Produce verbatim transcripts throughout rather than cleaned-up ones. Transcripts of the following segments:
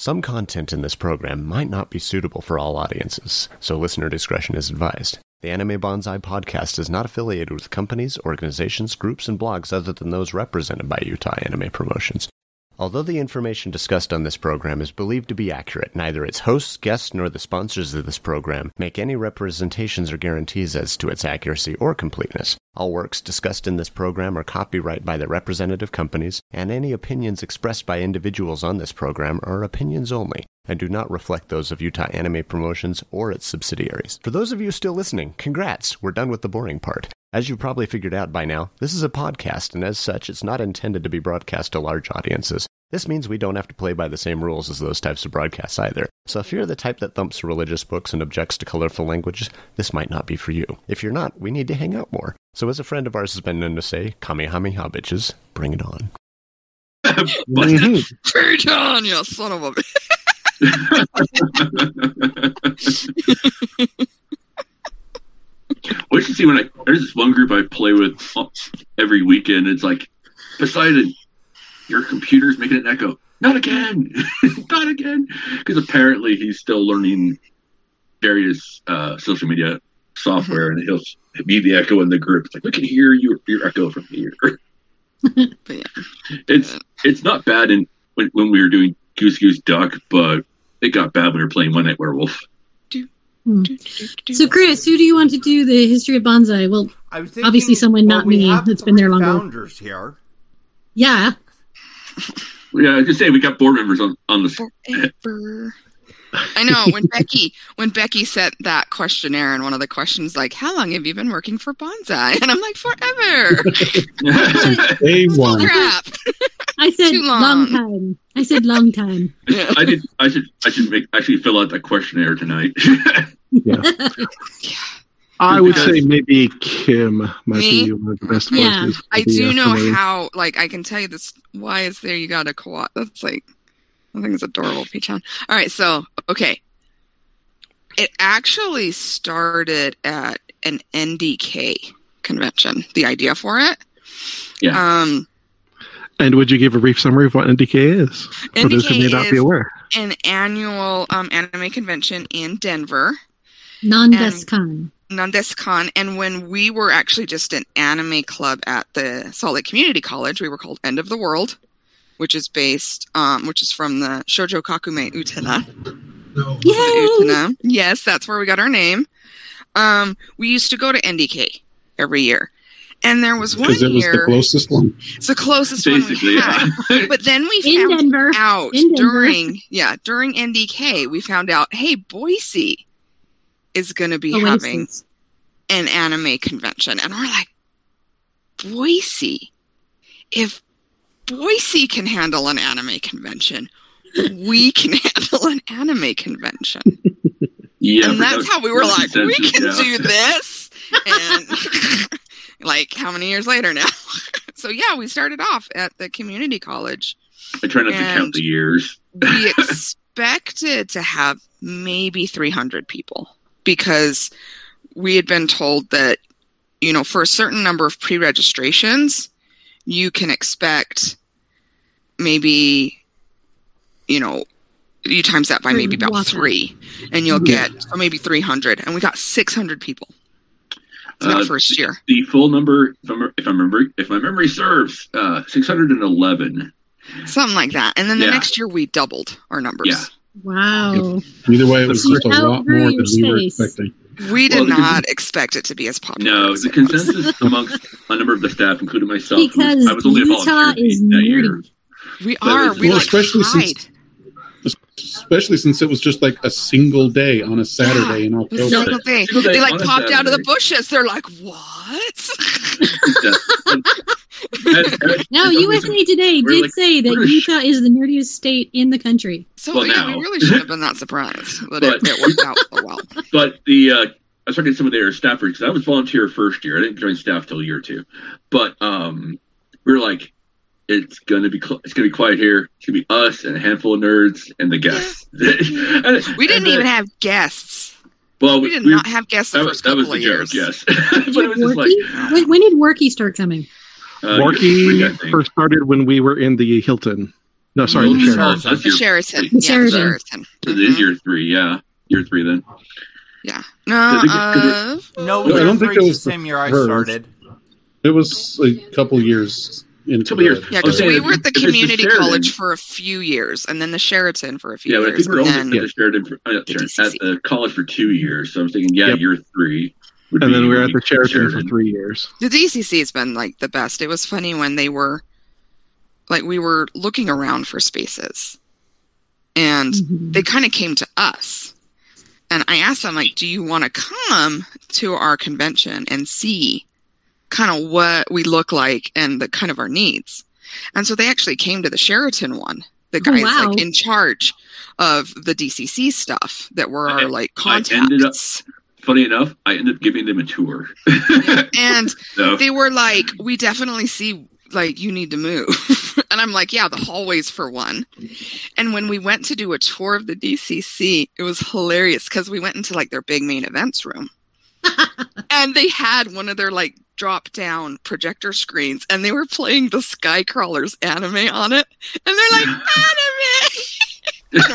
Some content in this program might not be suitable for all audiences, so listener discretion is advised. The Anime Banzai podcast is not affiliated with companies, organizations, groups, and blogs other than those represented by Utah Anime Promotions. Although the information discussed on this program is believed to be accurate, neither its hosts, guests, nor the sponsors of this program make any representations or guarantees as to its accuracy or completeness. All works discussed in this program are copyrighted by their representative companies, and any opinions expressed by individuals on this program are opinions only, and do not reflect those of Utah Anime Promotions or its subsidiaries. For those of you still listening, congrats! We're done with the boring part. As you've probably figured out by now, this is a podcast, and as such, it's not intended to be broadcast to large audiences. This means we don't have to play by the same rules as those types of broadcasts either. So if you're the type that thumps religious books and objects to colorful languages, this might not be for you. If you're not, we need to hang out more. So as a friend of ours has been known to say, Kamehameha bitches, bring it on. mm-hmm. Bring it on, you son of a bitch. What you see when I there's this one group I play with every weekend. It's like, Poseidon, your computer's making an echo. Not again, not again, because apparently he's still learning various uh, social media software, and he'll be the echo in the group. It's like, we can hear your your echo from here. it's it's not bad in when when we were doing Goose Goose Duck, but it got bad when we were playing One Night Werewolf. So, Chris, who do you want to do the history of Banzai? Well, I was thinking, obviously someone well, not me that's been there longer. We have founders here. Yeah. Yeah, I was just saying, we got board members on, on the forever. I know, when Becky when Becky sent that questionnaire, and one of the questions like, how long have you been working for Banzai? And I'm like, forever. Day one. Crap. I said long. long time. I said long time. Yeah. I did I should I should make actually fill out that questionnaire tonight. Yeah. yeah. I would say maybe Kim might Me? be one of the best ones. Yeah. I do know familiar. how, like, I can tell you this. Why is there you got a co-op? That's like, I think it's adorable, Peachon. All right, so, okay. It actually started at an N D K convention, the idea for it. Yeah. Um, and would you give a brief summary of what N D K is? N D K for those who may not be aware. An annual um, anime convention in Denver. Nan Desu Kan. Nan Desu Kan. And when we were actually just an anime club at the Salt Lake Community College, we were called End of the World, which is based, um, which is from the Shoujo Kakume Utena. No. Utena. Yes, that's where we got our name. Um, we used to go to N D K every year. And there was one year. Because it was the closest one. It's the closest Basically, one we had. Yeah. But then we In found Denver. out In during, Denver. yeah, during N D K, we found out, hey, Boise is going to be oh, having an anime convention. And we're like, Boise? If Boise can handle an anime convention, we can handle an anime convention. Yeah, and that's how we were like, we can yeah. do this. And like, how many years later now? So yeah, we started off at the community college. I try not to count the years. We expected to have maybe three hundred people because we had been told that, you know, for a certain number of pre-registrations, you can expect maybe, you know, you times that by maybe about three, and you'll get yeah. maybe three hundred. And we got six hundred people in uh, the first year. The full number, if, I'm, if, I remember, if my memory serves, uh, six hundred eleven. Something like that. And then the yeah. next year, we doubled our numbers. Yeah. Wow. Either way, it was just a lot more than we were expecting. We did well, not cons- expect it to be as popular. No, as the consensus amongst a number of the staff, including myself, because I was only Utah a volunteer is that year. We but are. We well, like especially tried. since, especially since it was just like a single day on a Saturday yeah, in October. A single day. Single day they like popped Saturday. out of the bushes. They're like, what? No, U S A Today did like, say that Utah is the nerdiest state in the country. So well, yeah, now. we really should have been that surprised, but, but it, it worked out for a while. But the uh, I started some of their staffers because I was volunteer first year. I didn't join staff till year two, but um, we were like, it's gonna be cl- it's gonna be quiet here. It's gonna be us and a handful of nerds and the guests. and, we didn't then, even have guests. Well, we did we, not have guests the first couple of years. That was the joke, yes. But it was just like, when, when did Worky start coming? Uh, Worky first started when we were in the Hilton. No, sorry, the Sheraton. That's your, the Sheraton. Yeah, Sheraton. Sheraton. So mm-hmm. It is year three, yeah. Year three, then. Yeah. No, it, uh, no, no I don't think it was the same year I started. It was a couple years into couple years. Yeah, because we were at the community the college for a few years, and then the Sheraton for a few yeah, years. Yeah, but I think we were only at the Sheraton for, uh, the at the college for two years, so I'm thinking, yeah, yep. year three. And be, then we were at the Sheraton, Sheraton for three years. The D C C has been, like, the best. It was funny when they were, like, we were looking around for spaces. And mm-hmm. they kind of came to us. And I asked them, like, do you want to come to our convention and see kind of what we look like and the kind of our needs? And so they actually came to the Sheraton one. The guys, oh, wow. like, in charge of the D C C stuff that were our, like, contacts. Funny enough, I ended up giving them a tour. And so. They were like, we definitely see, like, you need to move. And I'm like, yeah, the hallways for one. And when we went to do a tour of the D C C, it was hilarious because we went into, like, their big main events room. And they had one of their, like, drop-down projector screens. And they were playing the Skycrawlers anime on it. And they're like, anime! Like,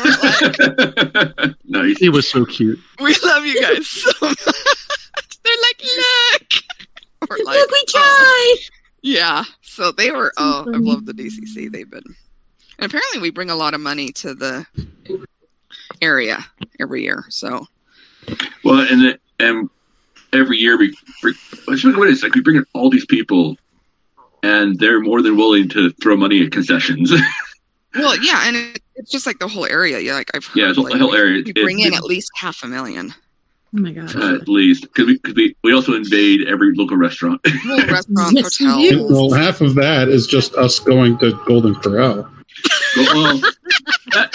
nice. It was so cute. We love you guys so much. They're like, look, we're like, look, we tried. Oh. Yeah, so they were. That's oh, funny. I love the D C C. They've been, and apparently we bring a lot of money to the area every year. So, well, and and every year we, we it's like we bring in all these people, and they're more than willing to throw money at concessions. Well, yeah, and it, it's just like the whole area. Yeah, like I've heard, yeah, it's like, the whole area. You bring it, in it, at least half a million. Oh my god! Uh, at least because we, cause we we also invade every local restaurant. Well, restaurants, yes, hotels. Well, half of that is just us going to Golden Corral. Well, well that,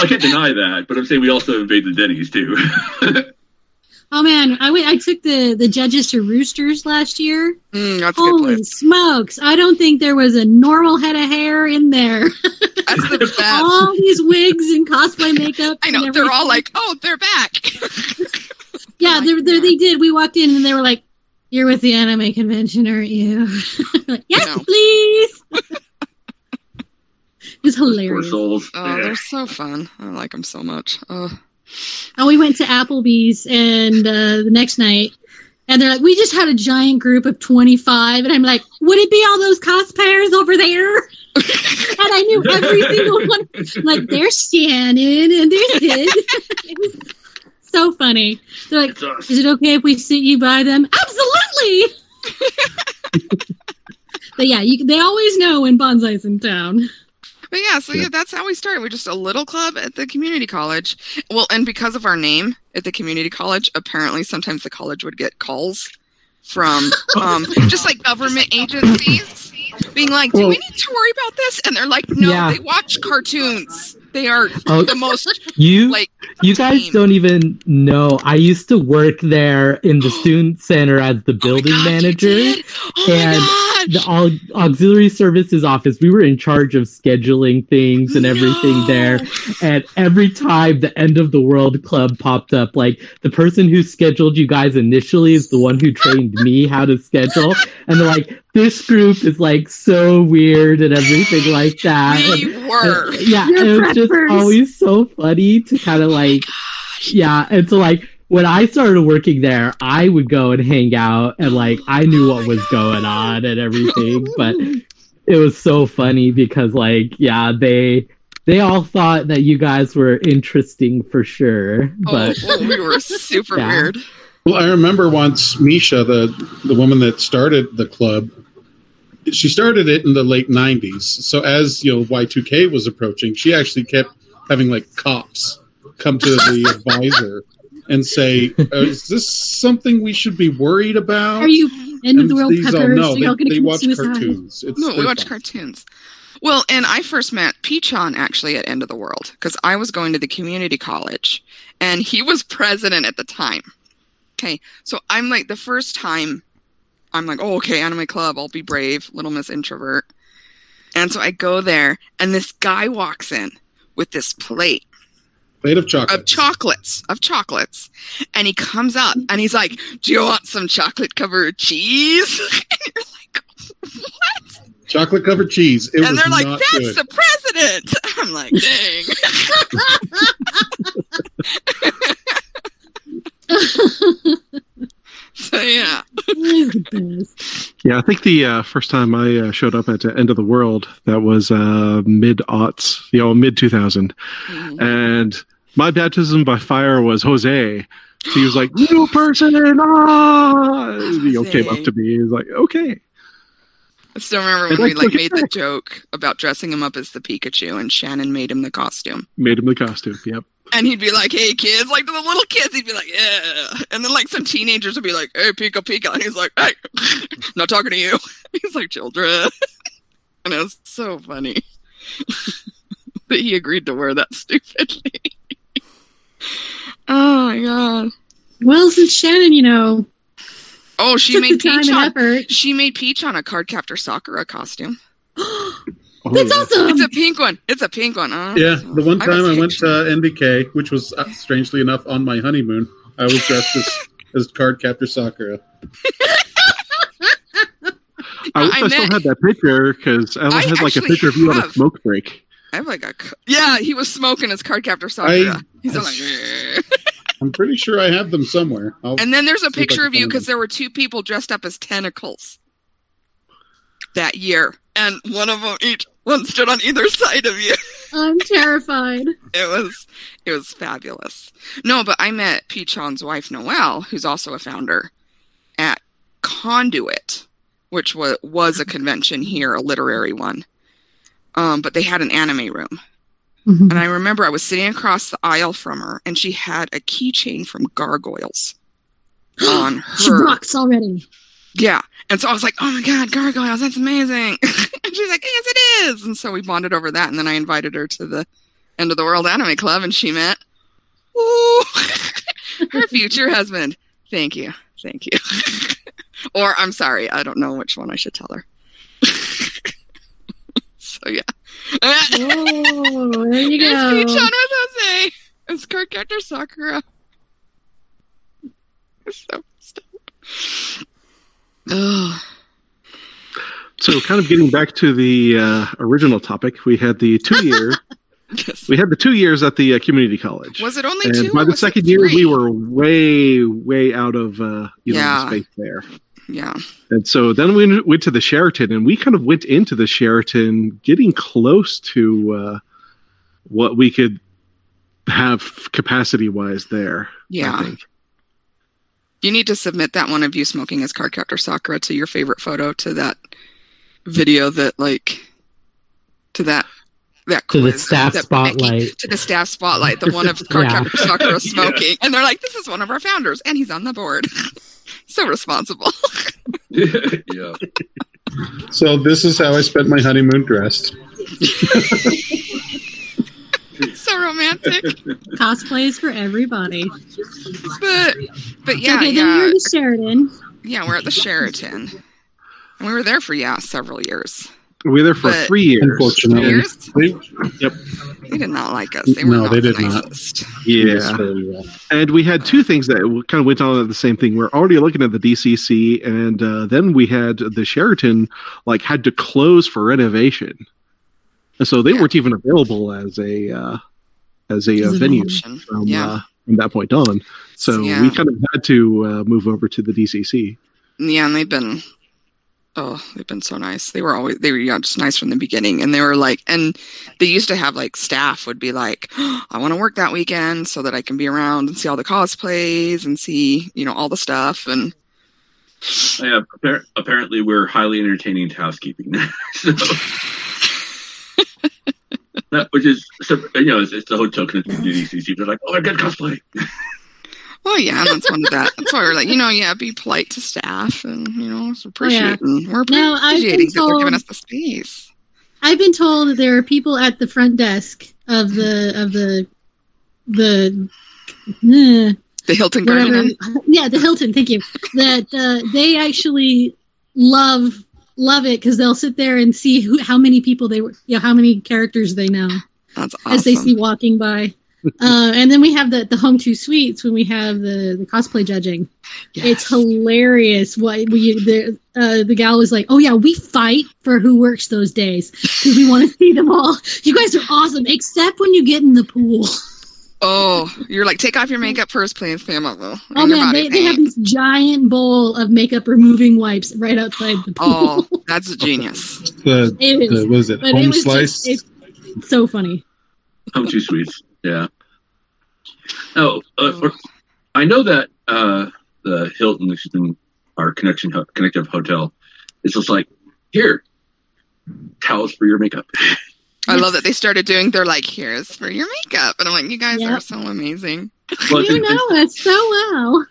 I can't deny that, but I'm saying we also invade the Denny's too. Oh man, I, w- I took the, the judges to Roosters last year. Mm, that's Holy a good smokes! I don't think there was a normal head of hair in there. That's the best. All these wigs and cosplay makeup. I know they're all like, "Oh, they're back." Yeah, oh they're, they're, they did. We walked in and they were like, "You're with the anime convention, aren't you?" Like, yes, no. Please. It's hilarious. Oh, yeah. They're so fun. I like them so much. Oh. And we went to Applebee's and uh, the next night, and they're like, we just had a giant group of twenty-five, and I'm like, would it be all those cosplayers over there? And I knew every single one. Like, there's Shannon, and there's this. It was so funny. They're like, awesome. Is it okay if we sit you by them? Absolutely! But yeah, you, they always know when Banzai's in town. But yeah, so yeah, that's how we started. We're just a little club at the community college. Well, and because of our name at the community college, apparently sometimes the college would get calls from um, just like government agencies being like, do well, we need to worry about this? And they're like, no, yeah. They watch cartoons. They are oh, the most you like. You guys team. Don't even know. I used to work there in the student center as the building oh my God, manager you did? Oh and my gosh. The auxiliary services office. We were in charge of scheduling things and everything no. there. And every time the End of the World Club popped up, like the person who scheduled you guys initially is the one who trained me how to schedule. And they're like, this group is like so weird and everything like that. We and, were. And, yeah, You're it was just first. Always so funny to kind of like, oh yeah. And so like when I started working there, I would go and hang out and like I knew oh what was God. Going on and everything. But it was so funny because like yeah, they they all thought that you guys were interesting for sure. But oh, well, we were super yeah. weird. Well, I remember once Misha, the the woman that started the club. She started it in the late nineties. So as, you know, Y two K was approaching, she actually kept having, like, cops come to the advisor and say, oh, is this something we should be worried about? Are you end of the world peppers? No, they, they, they watch suicide? Cartoons. It's no, we watch fun. Cartoons. Well, and I first met Pichon, actually, at End of the World, because I was going to the community college, and he was president at the time. Okay, so I'm, like, the first time... I'm like, oh, okay, anime club, I'll be brave, little miss introvert. And so I go there, and this guy walks in with this plate. Plate of chocolates. Of chocolates. Of chocolates. And he comes up, and he's like, do you want some chocolate-covered cheese? And you're like, What? Chocolate covered cheese. It and was they're like, not that's good. The president. I'm like, dang. So yeah. Yeah, I think the uh, first time I uh, showed up at uh, End of the World, that was uh, mid-aughts, you know, mid two thousand. Mm-hmm. And my baptism by fire was Jose. So he was like, new person, ah! You know, came up to me. He was like, okay. I still remember when we like made the joke about dressing him up as the Pikachu, and Shannon made him the costume. Made him the costume, yep. And he'd be like, hey, kids. Like, to the little kids, he'd be like, yeah. And then, like, some teenagers would be like, hey, Pika, Pika. And he's like, hey, not talking to you. He's like, children. And it was so funny that he agreed to wear that stupidly. Oh, my God. Well, since Shannon, you know... Oh, she made Peach on effort. She made Peach on a Cardcaptor Sakura costume. That's awesome. It's a pink one. It's a pink one. Oh, yeah, the one time I, I went to N D K, which was uh, strangely enough on my honeymoon, I was dressed as, as Cardcaptor Sakura. I wish I, I still had that picture because I only had like a picture have, of you on a smoke break. I have like a yeah. He was smoking his Cardcaptor Sakura. I, He's I, like. I'm pretty sure I have them somewhere. I'll and then there's a picture of you because there were two people dressed up as tentacles that year, and one of them each one stood on either side of you. I'm terrified. It was it was fabulous. No, but I met Pichon's wife Noelle, who's also a founder at Conduit, which was was a convention here, a literary one. Um, but they had an anime room. Mm-hmm. And I remember I was sitting across the aisle from her, and she had a keychain from Gargoyles on her. She rocks already. Yeah. And so I was like, oh, my God, Gargoyles, that's amazing. And she's like, yes, it is. And so we bonded over that, and then I invited her to the End of the World Anime Club, and she met ooh, her future husband. Thank you. Thank you. Or, I'm sorry, I don't know which one I should tell her. So, yeah. Oh, there you go. It's Peach on Jose. It's Cardcaptor Sakura. It's so stupid. Oh. So, kind of getting back to the uh, original topic, we had the two year. Yes. We had the two years at the uh, community college. Was it only and two? By the second year, we were way, way out of uh, you know yeah. space there. Yeah. And so then we went to the Sheraton, and we kind of went into the Sheraton getting close to uh, what we could have capacity-wise there. Yeah. I think. You need to submit that one of you smoking as Cardcaptor Sakura to your favorite photo to that video that, like, to that that quiz. To the staff that spotlight. Mickey, to the staff spotlight, the one of Cardcaptor yeah. Sakura smoking. Yeah. And they're like, this is one of our founders, and he's on the board. So responsible. Yeah. So this is how I spent my honeymoon dressed. So romantic. Cosplays for everybody. But but yeah, okay, then yeah. We're at the Sheraton. Yeah, we're at the Sheraton. And we were there for yeah several years. We were there for but three years. Unfortunately, three years? They, yep. They did not like us. They were no, not they did the nicest. Not. Yeah, and we had two things that kind of went on at the same thing. We're already looking at the D C C, and uh, then we had the Sheraton like had to close for renovation, and so they yeah. weren't even available as a uh, as a uh, venue from, yeah. uh, from that point on. So yeah. we kind of had to uh, move over to the D C C. Yeah, and they've been. Oh, they've been so nice. They were always, they were you know, just nice from the beginning. And they were like, and they used to have like staff would be like, oh, I want to work that weekend so that I can be around and see all the cosplays and see, you know, all the stuff. And yeah, appar- apparently we're highly entertaining to housekeeping. So, that, which is, you know, it's, it's the whole token of the D C C. They're like, oh, I did cosplay. Oh yeah, and that's one of that. That's why we're like, you know, yeah, be polite to staff, and you know, appreciate. Oh, yeah. We're no, appreciating told, that they're giving us the space. I've been told that there are people at the front desk of the of the the uh, the Hilton whatever, Garden. Yeah, the Hilton. Thank you. That uh, they actually love love it because they'll sit there and see who, how many people they were, you know, how many characters they know. That's awesome. As they see walking by. Uh, and then we have the, the Home Two Suites when we have the, the cosplay judging. Yes. It's hilarious. What we the uh, the gal was like, oh yeah, we fight for who works those days because we want to see them all. You guys are awesome, except when you get in the pool. Oh, you're like, take off your makeup first, please, Pam. Oh man, they, they have this giant bowl of makeup removing wipes right outside the pool. Oh, that's genius. The, it was, the, what is it? Home it was slice. Just, it's so funny. Home Two Suites. Yeah. Oh, uh, or, I know that uh, the Hilton, our connection ho- connective hotel, is just like, here, towels for your makeup. I love that they started doing. They're like, here's for your makeup, and I'm like, you guys yep. are so amazing. Well, you know us so well.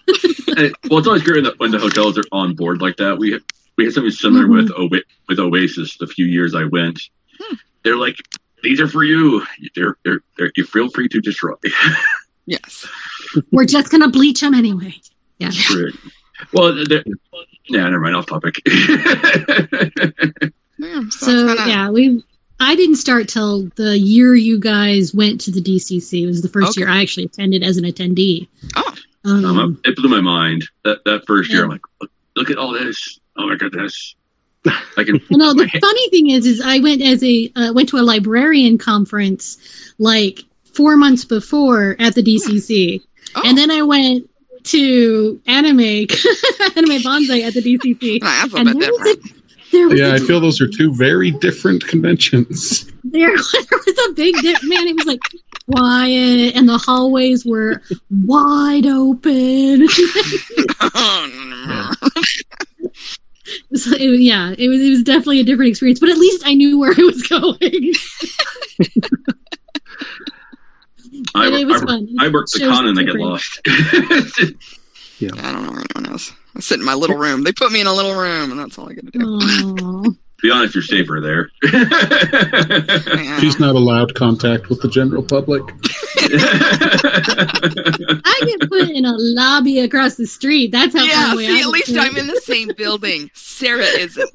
And, well, it's always great when the, when the hotels are on board like that. We we had something similar mm-hmm. with o- with Oasis. The few years I went, hmm. they're like, these are for you. They're, they're, they're, you feel free to destroy. Yes. We're just going to bleach them anyway. Yeah. Right. Well, yeah, never mind. Off topic. Man, so, kinda... yeah, we. I didn't start till the year you guys went to the D C C. It was the first okay. year I actually attended as an attendee. Oh. Um, um, it blew my mind. That that first yeah. year, I'm like, look, look at all this. Oh, my goodness. I can well, no, the funny thing is, is I went as a uh, went to a librarian conference like four months before at the D C C, oh. and then I went to anime Anime Banzai at the D C C. I and there was a, there was yeah, a, I feel those are two very different conventions. There, there was a big dip, man. It was like quiet, and the hallways were wide open. Oh, no. So it, yeah, it was it was definitely a different experience, but at least I knew where I was going. I, it was I, fun. I work the con and I get lost. Yeah, I don't know where anyone else. I sit in my little room. They put me in a little room, and that's all I get to do. To be honest, you're safer there. Yeah. She's not allowed contact with the general public. I get put in a lobby across the street. That's how yeah, see, I at least it. I'm in the same building. Sarah isn't.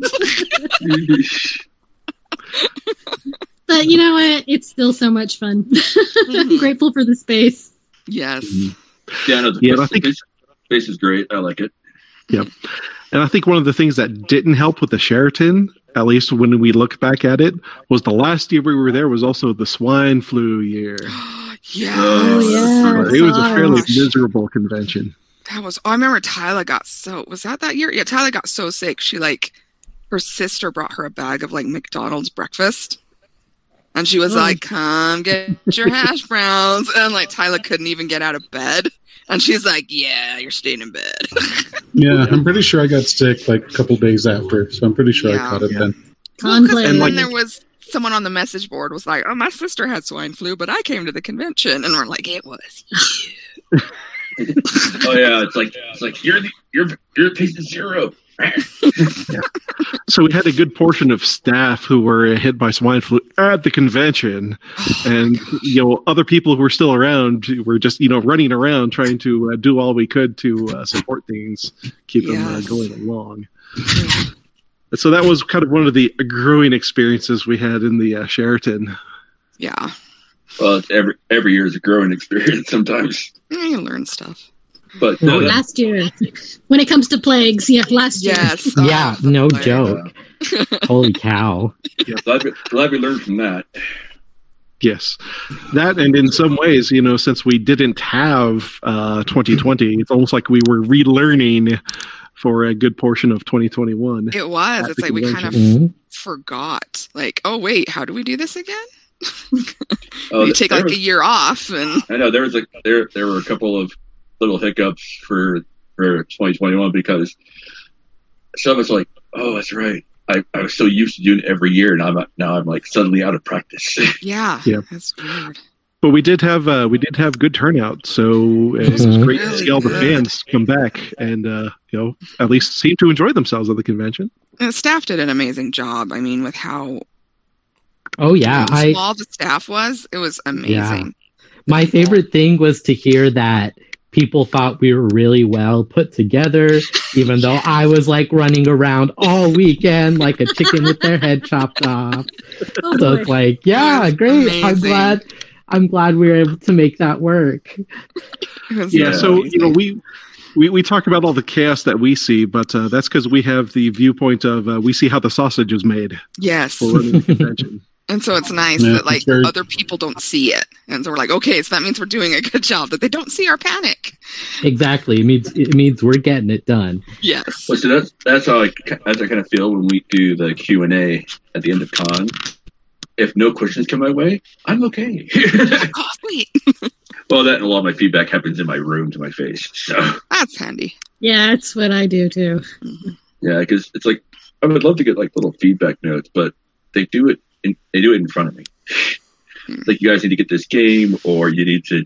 But you know what? It's still so much fun. Mm-hmm. I'm grateful for the space. Yes. Mm-hmm. Yeah, no, the yeah, place, I think the space is great. I like it. Yep. And I think one of the things that didn't help with the Sheraton, at least when we look back at it, was the last year we were there was also the swine flu year. Yes. Oh, yes. It was a fairly miserable convention. That was, oh, I remember Tyler got so, was that that year? Yeah, Tyler got so sick. She like, her sister brought her a bag of like McDonald's breakfast. And she was oh. like, come get your hash browns. And like Tyler couldn't even get out of bed. And she's like, yeah, you're staying in bed. Yeah, I'm pretty sure I got sick like a couple days after. So I'm pretty sure yeah, I caught it yeah. then. Well, and like, there was someone on the message board was like, oh, my sister had swine flu, but I came to the convention. And we're like, it was you. Oh, yeah. It's like, it's like you're, the, you're, you're patient zero. Yeah. So we had a good portion of staff who were hit by swine flu at the convention, oh, and you know other people who were still around were just you know running around trying to uh, do all we could to uh, support things, keep yes. them uh, going along. Yeah. So that was kind of one of the growing experiences we had in the uh, Sheraton. Yeah. Well, it's every every year is a growing experience. Sometimes you learn stuff. But no, last year, when it comes to plagues, yeah, last year. Yes, oh, yeah, no plague. Joke. Holy cow. Yeah, glad, we, glad we learned from that. Yes. That, and in some ways, you know, since we didn't have uh, twenty twenty, it's almost like we were relearning for a good portion of twenty twenty-one. It was. It's like we kind of mm-hmm. forgot. Like, oh, wait, how do we do this again? Oh, you take like was, a year off. And I know, there was a there there were a couple of little hiccups for for twenty twenty-one because some of us are like, oh, that's right. I, I was so used to doing it every year, and I'm now I'm like suddenly out of practice. Yeah, yeah. That's weird. But we did have uh, we did have good turnout, so it was mm-hmm. great really to see all the fans come back and uh, you know at least seem to enjoy themselves at the convention. And the staff did an amazing job. I mean, with how oh yeah, how I, small the staff was, it was amazing. Yeah. My favorite thing was to hear that. People thought we were really well put together, even though I was like running around all weekend like a chicken with their head chopped off. Oh, so it's like, yeah, great. Amazing. I'm glad I'm glad we were able to make that work. Yeah, amazing. So you know we. We we talk about all the chaos that we see, but uh, that's because we have the viewpoint of uh, we see how the sausage is made. Yes. For the convention. And so it's nice yeah, that like sure. other people don't see it, and so we're like, okay, so that means we're doing a good job that they don't see our panic. Exactly. It means it means we're getting it done. Yes. Well, so that's that's how I that's I kind of feel when we do the Q and A at the end of con. If no questions come my way, I'm okay. Oh, sweet. Well, that and a lot of my feedback happens in my room to my face. So that's handy. Yeah, that's what I do too. Mm-hmm. Yeah, because it's like I would love to get like little feedback notes, but they do it. In, they do it in front of me. Mm-hmm. It's like you guys need to get this game, or you need to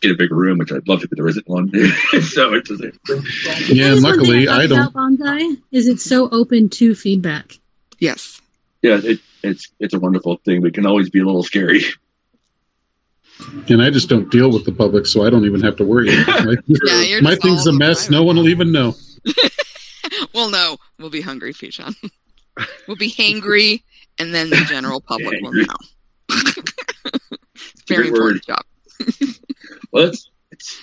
get a bigger room, which I'd love to, but there isn't one. So it's just like, yeah. Luckily, I, I don't. Banzai, is it so open to feedback? Yes. Yeah, it, it's it's a wonderful thing, but it can always be a little scary. And I just don't deal with the public, so I don't even have to worry. My, yeah, my thing's a mess. Right. No one will even know. Well, no. We'll be hungry, Fijan. We'll be hangry, and then the general public will know. Very important job. Well, it's, it's,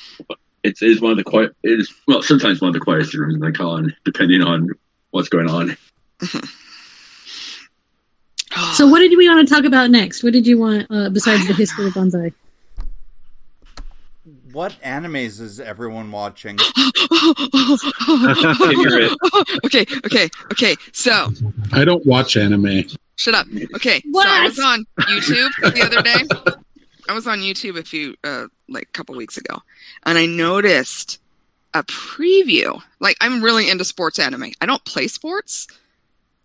it's, it is one of the quiet, it is, well, sometimes one of the quietest rooms in the con, depending on what's going on. So what did we want to talk about next? What did you want, uh, besides the history know. of Banzai? What animes is everyone watching? okay, okay, okay, so. I don't watch anime. Shut up. Okay, what? So I was on YouTube the other day. I was on YouTube a few, uh, like, a couple weeks ago. And I noticed a preview. Like, I'm really into sports anime. I don't play sports,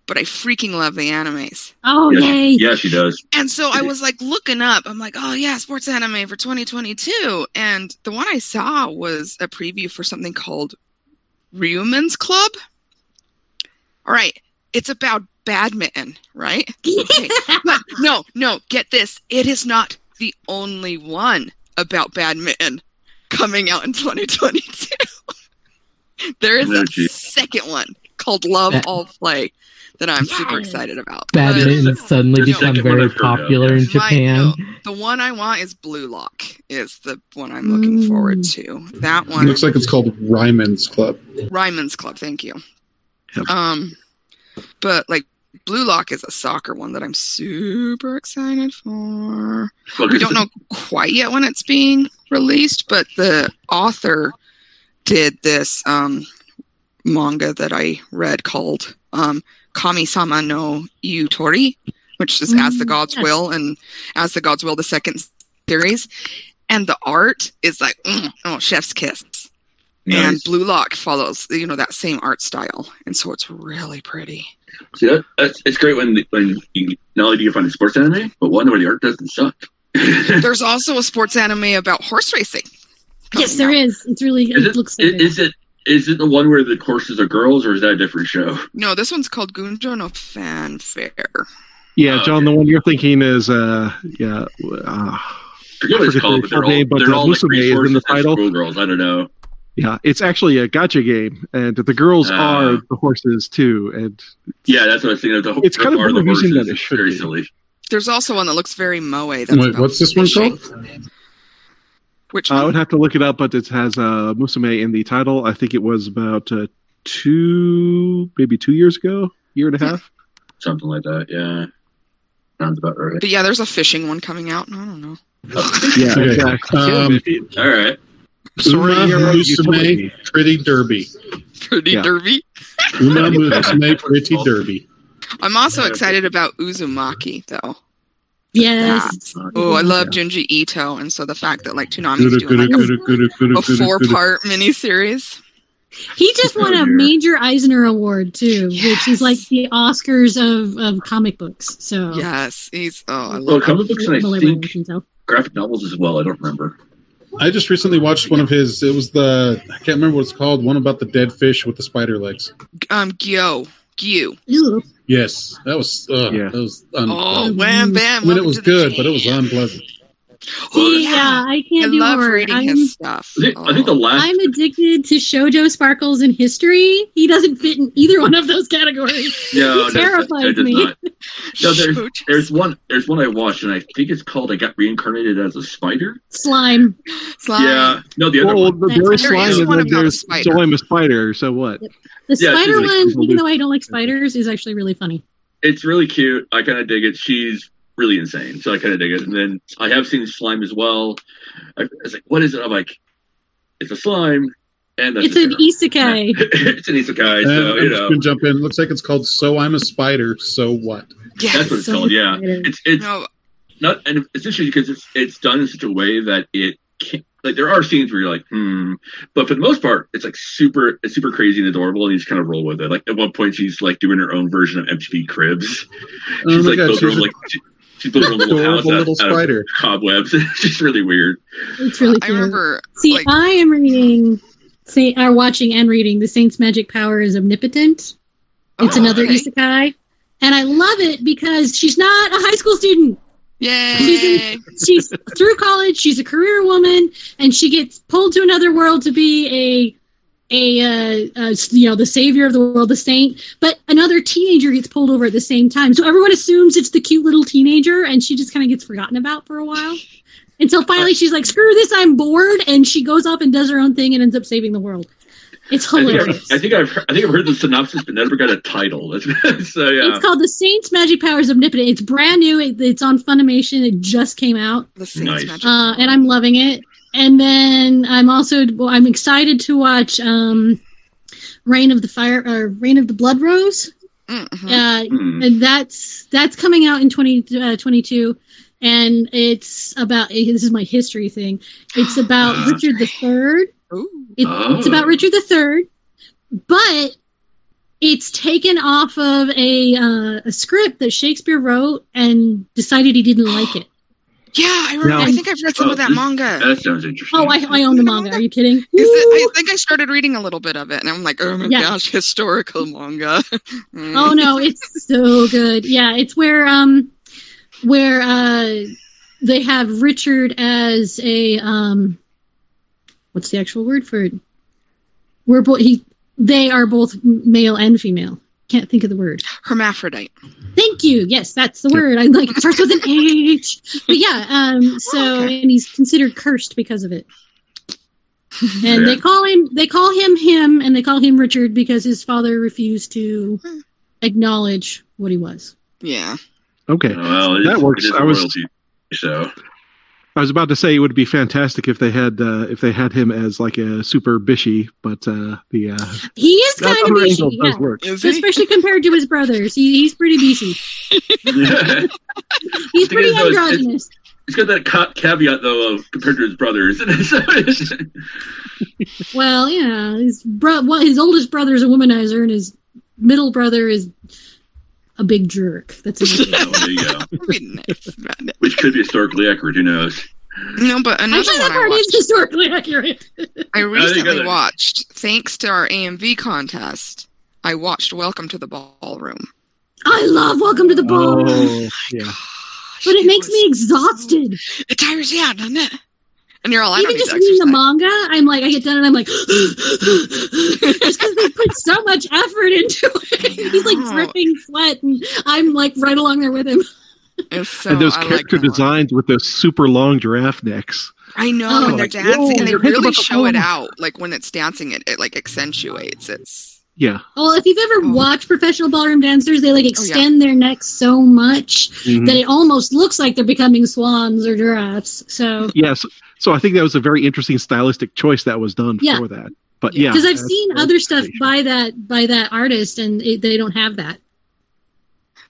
but I freaking love the animes. Oh, yeah, yay. Yeah, she does. And so I was like looking up. I'm like, oh, yeah, sports anime for twenty twenty-two. And the one I saw was a preview for something called Ryman's Club. All right. It's about badminton, right? Yeah. Okay. But no, no, get this. It is not the only one about badminton coming out in twenty twenty-two. There is a second one called Love All Play that I'm yes. super excited about. Badminton has suddenly become very popular in Japan. My, no, the one I want is Blue Lock, is the one I'm looking mm. forward to. That one. It looks like it's called Ryman's Club. Ryman's Club, thank you. Yep. Um, But, like, Blue Lock is a soccer one that I'm super excited for. We don't know quite yet when it's being released, but the author did this um, manga that I read called... Um, Kami-sama no Yutori, which is As the Gods yes. Will, and As the Gods Will, the second series. And the art is like, mm, oh, chef's kiss. Nice. And Blue Lock follows, you know, that same art style. And so it's really pretty. See, that, that's, it's great when, when you, not only do you find a sports anime, but one where the art doesn't suck. There's also a sports anime about horse racing. Yes, there out. is. It's really, is it, it looks like Is it? Is it the one where the courses are girls, or is that a different show? No, this one's called Gunjo no Fanfare. Yeah, oh, John, okay. The one you're thinking is, uh, yeah. Uh, forget what it's called, but they're all, name, but they're all like resources in the title. Schoolgirls, I don't know. Yeah, it's actually a gacha game, and the girls uh, are the horses, too. And yeah, that's what I was thinking. The, it's kind of more amusing than it should very be. Silly. There's also one that looks very moe. That's Wait, what's this one called? Which I would have to look it up, but it has uh, Musume in the title. I think it was about uh, two, maybe two years ago, year and a half. Something like that, yeah. Sounds about right. But yeah, there's a fishing one coming out. I don't know. Oh, yeah, exactly. Um, all right. Uma Musume, Pretty Derby. Pretty yeah. Derby? Uma Musume, Pretty Derby. I'm also excited about Uzumaki, though. Yes. That. Oh, I love Junji Ito, and so the fact that like Toonami's doing like a, a four-part miniseries. He just won a major Eisner Award too, yes. which is like the Oscars of, of comic books. So yes, he's oh, I love well, comic books and I think graphic novels as well. I don't remember. I just recently watched one of his. It was the I can't remember what it's called. One about the dead fish with the spider legs. Um, Gyo. Gyu. Ew. Yes, that was uh, yeah. that was unpleasant. Oh, wham, bam. I mean, it was good, but it was unpleasant. Oh, yeah, yeah, I can't I do love more. reading I'm, his stuff. I think, oh. I think the last. I'm addicted to Shoujo Sparkles and History. He doesn't fit in either one of those categories. No, he terrifies no, me. Not. No, there's there's one there's one I watched, and I think it's called "I Got Reincarnated as a Spider." Slime, slime. Yeah, no, the other well, one. Well, there's slime, and then there's So I'm a Spider. So what? Yep. The yeah, spider like, one, even though I don't like spiders, is actually really funny. It's really cute. I kind of dig it. She's really insane, so I kind of dig it. And then I have seen slime as well. I, I was like, "What is it?" I'm like, "It's a slime." And that's it's, an isekai. it's an isekai. So, uh, you know. Jump in. Looks like it's called So I'm a Spider, So What? Yeah, that's what it's so called, yeah. It's it's no. not, and it's interesting because it's, it's done in such a way that it can't, like, there are scenes where you're like, hmm. But for the most part, it's like super, it's super crazy and adorable, and you just kind of roll with it. Like, at one point, she's like doing her own version of M T V Cribs. Oh she's like, God, built she's her own, a- like, she, She's building a little house out, little out of cobwebs. It's just really weird. It's really cute. I remember, See, like, I am reading... Say, are watching and reading The Saint's Magic Power is Omnipotent. It's oh, another okay. isekai. And I love it because she's not a high school student. Yay! She's, in, she's through college, she's a career woman, and she gets pulled to another world to be a, a, uh, a you know, the savior of the world, the saint. But another teenager gets pulled over at the same time. So everyone assumes it's the cute little teenager, and she just kind of gets forgotten about for a while. Until finally she's like, screw this, I'm bored, and she goes off and does her own thing and ends up saving the world. It's hilarious. I think I've, I think I've, heard, I think I've heard the synopsis, but never got a title. So, yeah. It's called The Saint's Magic Power is Omnipotent. It's brand new. It, it's on Funimation. It just came out. The Saint's nice. Magic Power. Uh, and I'm loving it. And then I'm also well, I'm excited to watch um, Reign of the Fire or Reign of the Blood Rose. Mm-hmm. Uh, mm. And that's that's coming out in twenty twenty-two. And it's about, this is my history thing, it's about uh, Richard the Third. Ooh, it, oh. It's about Richard the Third, but it's taken off of a uh, a script that Shakespeare wrote and decided he didn't like it. Yeah, I remember. No. I think I've read some oh, of that this, manga. That sounds interesting. Oh, I, I own the manga. Are you kidding? Is it, I think I started reading a little bit of it, and I'm like, oh my yeah. gosh, historical manga. mm. Oh no, it's so good. Yeah, it's where... um. Where uh, they have Richard as a um, what's the actual word for it? We're bo- he they are both male and female. Can't think of the word. Hermaphrodite. Thank you. Yes, that's the word. I'm like it starts with an H. But yeah, um, so oh, okay. and he's considered cursed because of it. And yeah. they call him they call him him and they call him Richard because his father refused to acknowledge what he was. Yeah. Okay, well, that works. I was royalty, so I was about to say it would be fantastic if they had uh, if they had him as like a super bishy, but uh, the uh, he is kind of bishy, yeah. is especially compared to his brothers. He, he's pretty bishy. Yeah. He's pretty androgynous. He's got that ca- caveat though of compared to his brothers. Well, yeah, his bro- well, his oldest brother is a womanizer, and his middle brother is. A big jerk. That's a big oh, there you go. Which could be historically accurate. Who knows? No, but another Actually, one that part I watched, is historically accurate. I recently I watched, thanks to our A M V contest, I watched Welcome to the Ballroom. I love Welcome to the Ballroom. Oh, yeah. Gosh, but it, it makes me exhausted. So... It tires you out, doesn't it? And you're all even just reading the manga, I'm like, I get done and I'm like, just because they put so much effort into it. He's like dripping sweat, and I'm like right along there with him. So, and those I character like designs one. with those super long giraffe necks. I know, oh, and they're like, dancing, and they really show phone. it out. Like when it's dancing, it, it like accentuates. It's yeah. Well, if you've ever oh. watched professional ballroom dancers, they like extend oh, yeah. their necks so much mm-hmm. that it almost looks like they're becoming swans or giraffes. So yes. So I think that was a very interesting stylistic choice that was done yeah. for that. But yeah, because I've seen other stuff by that by that artist, and it, they don't have that.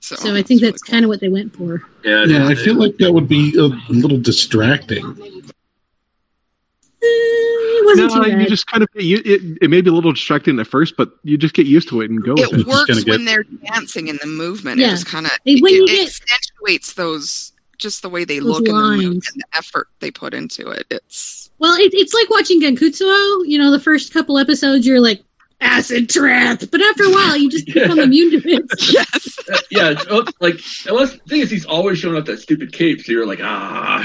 So, so I think that's, that's really kind of cool. what they went for. Yeah, yeah, I feel like that would be a little distracting. Uh, it wasn't no, too bad. You just kind of you, it, it may be a little distracting at first, but you just get used to it and go. It with It works when get... they're dancing in the movement. Yeah. It just kind of it, it get... accentuates those. Just the way they Those look and the, and the effort they put into it. It's well, it, it's like watching Genkutsuo. You know, the first couple episodes, you're like, acid trap. But after a while, you just become yeah. immune to it. Yes. uh, yeah. So, like, unless, the thing is, he's always showing up that stupid cape, so you're like, ah.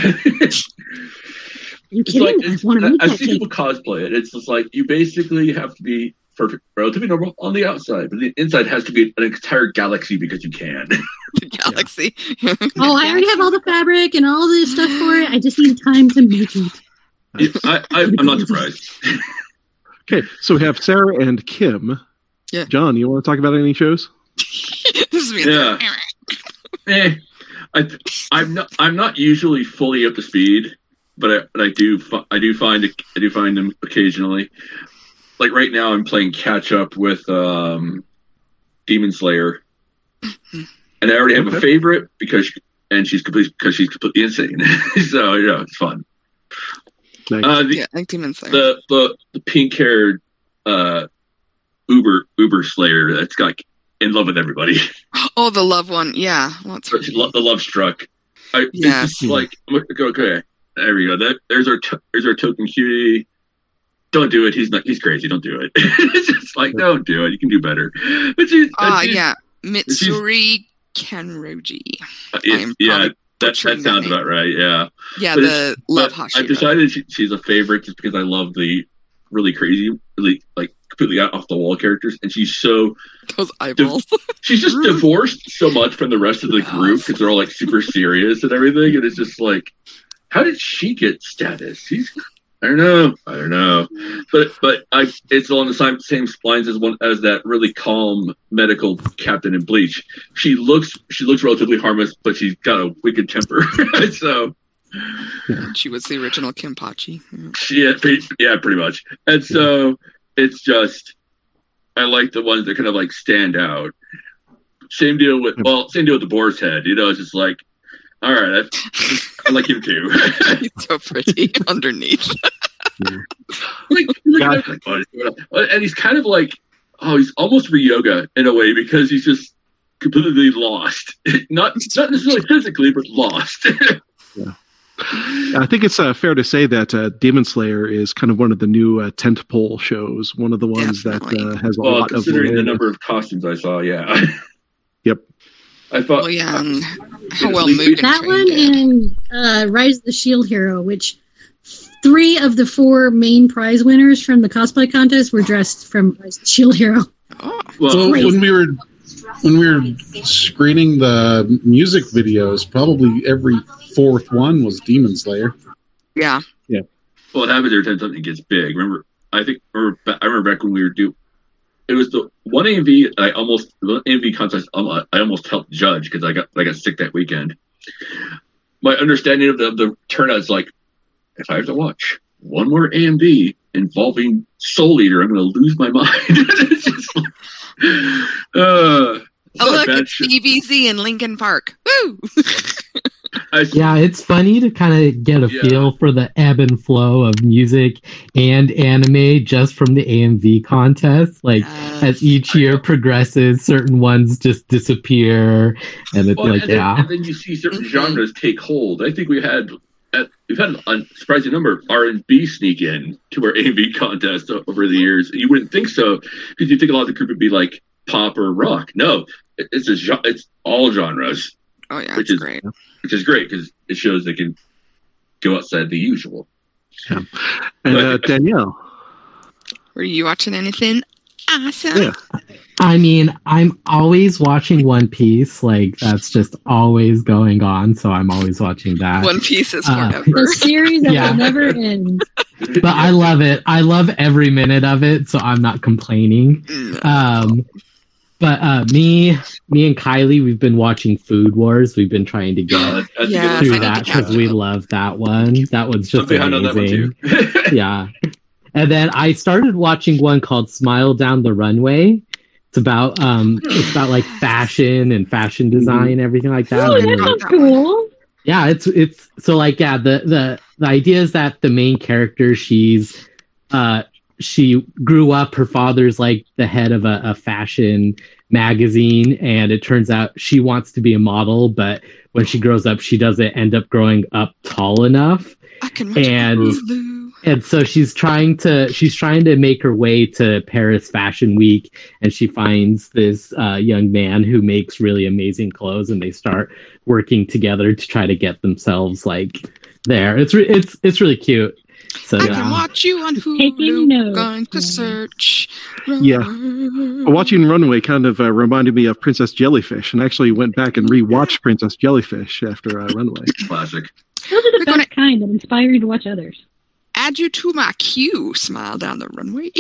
You kidding? Like, I want to make I've that seen cape. People cosplay it. It's just like, you basically have to be perfect, relatively normal on the outside, but the inside has to be an entire galaxy because you can. Galaxy. Yeah. Oh, I already have all the fabric and all the stuff for it. I just need time to make it. Yeah, I, I, I'm not surprised. Okay, so we have Sarah and Kim. Yeah. John, you want to talk about any shows? This is yeah. eh, I, I'm not. I'm not usually fully up to speed, but I, but I do. I do find. I do find them occasionally. Like right now, I'm playing catch up with um, Demon Slayer, and I already have okay. a favorite because she, and she's completely because she's completely insane. So yeah, it's fun. Nice. Uh, the, yeah, like Demon Slayer. The the, the pink haired uh, Uber Uber Slayer that's got in love with everybody. Oh, the love one, yeah. Well, the love struck. I, yes. Like okay, there we go. That, there's our to, there's our token cutie. Don't do it. He's not. He's crazy. Don't do it. It's just like don't do it. You can do better. But she's, uh, she's, yeah, Mitsuri Kenroji. Uh, yeah. That, that sounds about right, yeah. Yeah, but the love Hashira. I've decided she, she's a favorite just because I love the really crazy, really like completely off the wall characters, and she's so those eyeballs. Di- she's just divorced so much from the rest of the group because they're all like super serious and everything, and it's just like, how did she get status? She's I don't know, I don't know, but but I it's along the same same lines as one as that really calm medical captain in Bleach. She looks she looks relatively harmless, but she's got a wicked temper. So she was the original Kenpachi. Yeah, pretty, yeah, pretty much. And so it's just I like the ones that kind of like stand out. Same deal with well, same deal with the Boar's Head. You know, it's just like. All right, I, I like him too. He's so pretty underneath. like, like, and he's kind of like, oh, he's almost Ryoga in a way because he's just completely lost. Not not necessarily physically, but lost. Yeah. I think it's uh, fair to say that uh, Demon Slayer is kind of one of the new uh, tentpole shows. One of the ones Definitely. that uh, has a well, lot considering of... considering the number of costumes I saw, yeah. Yep. I thought oh, yeah. um, how well moved that one in uh, Rise of the Shield Hero, which three of the four main prize winners from the cosplay contest were dressed from Rise of the Shield Hero. Oh, well, so when we were when we were screening the music videos, probably every fourth one was Demon Slayer. Yeah, yeah. Well, it happens every time something gets big. Remember, I think remember, I remember back when we were doing. It was the one A M V I almost the A M V contest I almost helped judge because I got I got sick that weekend. My understanding of the, the turnout is like, if I have to watch one more A M V involving Soul Eater, I'm going to lose my mind. It's just like, uh, it's oh look, it's B B Z in Lincoln Park. Woo! I, yeah, it's funny to kind of get a yeah. feel for the ebb and flow of music and anime just from the A M V contest. Like, yes. as each year progresses, certain ones just disappear, and it's well, like, and then, yeah. And then you see certain genres take hold. I think we had at, we've had a surprising number of R and B sneak in to our A M V contest over the years. You wouldn't think so because you think a lot of the group would be like pop or rock. No, it's a it's all genres. Oh yeah, which is great. Which is great because it shows they can go outside the usual. Yeah. And uh, Danielle, were you watching anything awesome? Yeah. I mean, I'm always watching One Piece. Like that's just always going on, so I'm always watching that. One Piece is forever. Uh, the series that yeah. will never end. But I love it. I love every minute of it, so I'm not complaining. Mm. Um. But uh, me, me and Kylie, we've been watching Food Wars. We've been trying to get yeah, through that because we love that one. That one's just Something amazing. That one yeah. And then I started watching one called Smile Down the Runway. It's about um, it's about like fashion and fashion design, and everything like that. Oh, that sounds cool. Yeah, it's it's so like yeah. The the the idea is that the main character, she's uh. she grew up, her father's like the head of a, a fashion magazine, and it turns out she wants to be a model, but when she grows up, she doesn't end up growing up tall enough. I can watch and Hulu. And so she's trying to she's trying to make her way to Paris Fashion Week, and she finds this uh, young man who makes really amazing clothes, and they start working together to try to get themselves like there. It's re- it's it's really cute. So, I yeah. can watch you on Hulu, going to search. Yeah. Watching Runway kind of uh, reminded me of Princess Jellyfish, and I actually went back and rewatched Princess Jellyfish after uh, Runway. Classic. Those are the We're best kind that inspire you to watch others. Add you to my queue, Smile Down the Runway.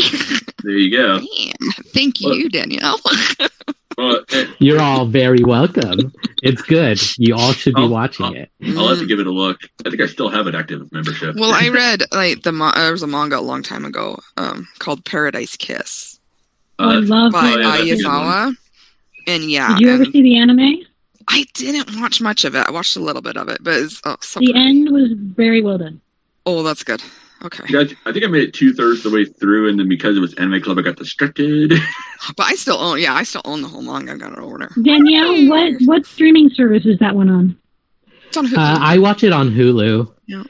There you go. Man, thank you, well, Danielle. Well, it, You're all very welcome. It's good. You all should be I'll, watching I'll, it. I'll have to give it a look. I think I still have an active membership. Well, I read like the mo- there was a manga a long time ago um, called Paradise Kiss uh, I love by oh, yeah, Ayazawa. And yeah, did you and ever see the anime? I didn't watch much of it. I watched a little bit of it, but it's oh, so the end was very well done. Oh, that's good. Okay. Yeah, I think I made it two thirds of the way through, and then because it was Anime Club, I got distracted. But I still own, yeah, I still own the whole manga. I got it over there. Danielle, what what streaming service is that one on? It's on Hulu. Uh, I watch it on Hulu. Yeah.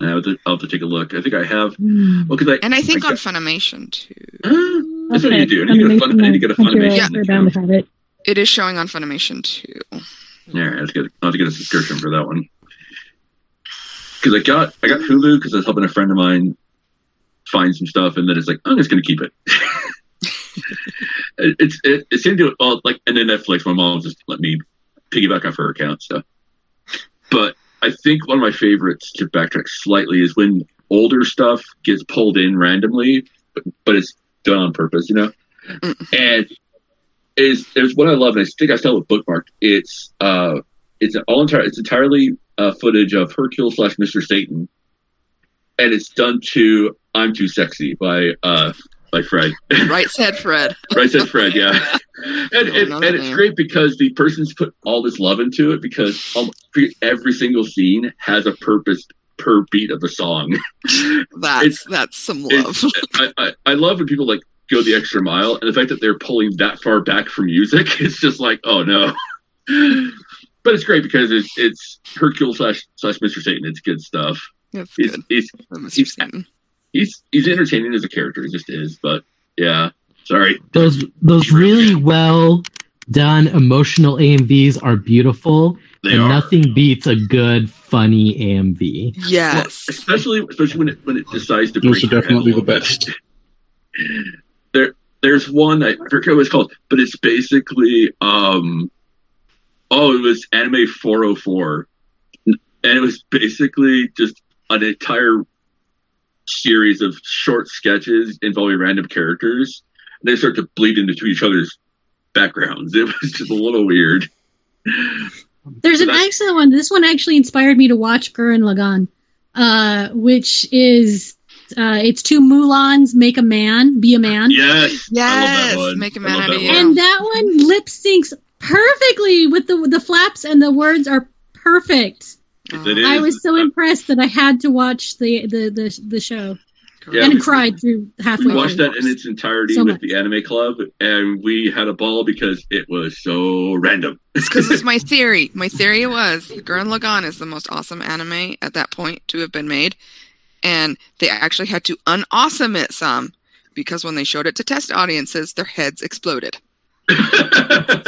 I'll have, to, I'll have to take a look. I think I have. Mm. Well, I, and I think I got, on Funimation too. Uh, that's okay. What you do. I need, to fun, I need to get a Funimation. Yeah, they're bound to have it. It is showing on Funimation too. Yeah, I'll have to get, I'll have to get a subscription for that one. Because I got I got Hulu because I was helping a friend of mine find some stuff, and then it's like I'm just gonna keep it. it it's it, it seemed to well like and then Netflix. My mom just let me piggyback off her account stuff. So. But I think one of my favorites, to backtrack slightly, is when older stuff gets pulled in randomly, but, but it's done on purpose, you know. And is there's one I love, and I think I saw it bookmarked. It's uh it's an all entire it's entirely. Uh, footage of Hercule slash Mister Satan, and it's done to "I'm Too Sexy" by uh, by Fred. Right Said Fred. Right Said Fred. Yeah, and oh, and, and it's great because the person's put all this love into it because almost every single scene has a purpose per beat of the song. That's it's, that's some love. I, I I love when people like go the extra mile, and the fact that they're pulling that far back from music, it's just like, oh no. But it's great because it's it's Hercule slash slash Mister Satan. It's good stuff. That's he's, good. He's, he's, he's he's entertaining as a character. He just is. But yeah, sorry. Those those really well done emotional A M Vs are beautiful. They and are. Nothing beats a good funny A M V. Yes, well, especially especially when it when it decides to. Those break are definitely the best. there there's one I forget what it's called, but it's basically um. Oh, it was Anime four oh four, and it was basically just an entire series of short sketches involving random characters. And they start to bleed into each other's backgrounds. It was just a little weird. There's an excellent one. This one actually inspired me to watch Gurren Lagann, uh, which is uh, it's two Mulans make a man, be a man. Yes, yes, make a man out of you. And that one lip syncs perfectly with the the flaps, and the words are perfect. I was so impressed that I had to watch the the the, the show yeah, and we, cried through halfway. We watched through. That in its entirety so with much. The Anime Club, and we had a ball because it was so random. It's because it's my theory. My theory was Gurren Lagann is the most awesome anime at that point to have been made, and they actually had to unawesome it some because when they showed it to test audiences, their heads exploded.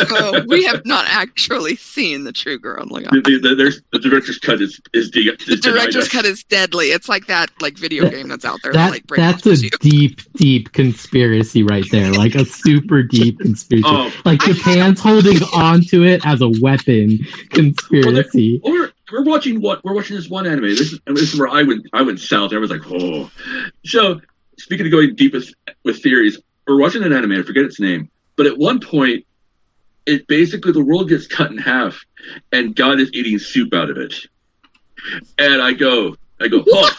So we have not actually seen the true Gurren Lagann. The, the, the, the director's cut is is, de- is the director's cut is deadly. It's like that like video that, game that's out there. That, like, that's a deep, deep conspiracy right there. Like a super deep conspiracy. Oh, like Japan's holding on to it as a weapon. Conspiracy. Well, or we're watching what we're watching this one anime. This is this is where I went I went south. I was like, oh. So speaking of going deepest with theories, we're watching an anime. I forget its name. But at one point, it basically the world gets cut in half, and God is eating soup out of it. And I go, I go, oh,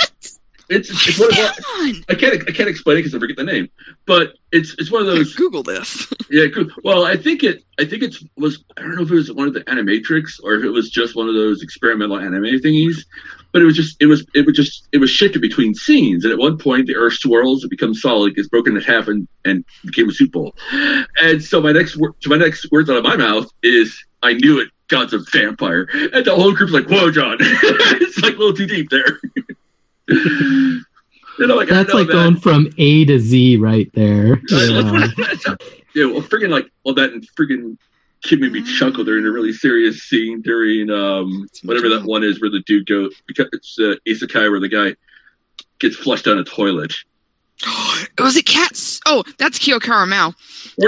it's, it's one of those. I can't, I can't explain it because I forget the name. But it's, it's one of those. Google this. Yeah, well, I think it, I think it was, I don't know if it was one of the Animatrix or if it was just one of those experimental anime thingies. But it was just, it was, it was just, it was shifted between scenes. And at one point, the earth swirls, it becomes solid, it gets broken in half, and, and became a soup bowl. And so my next word, so my next words out of my mouth is, "I knew it. God's a vampire." And the whole group's like, "Whoa, John!" It's like a little too deep there. no, like, that's like that. Going from A to Z right there. Yeah, yeah, well, freaking like all that and freaking Kid Made Me Chuckle during a really serious scene during um whatever that one is where the dude goes, because it's uh, Isekai where the guy gets flushed down a toilet. It was a cat. Oh, that's Kiyokara Mao. Or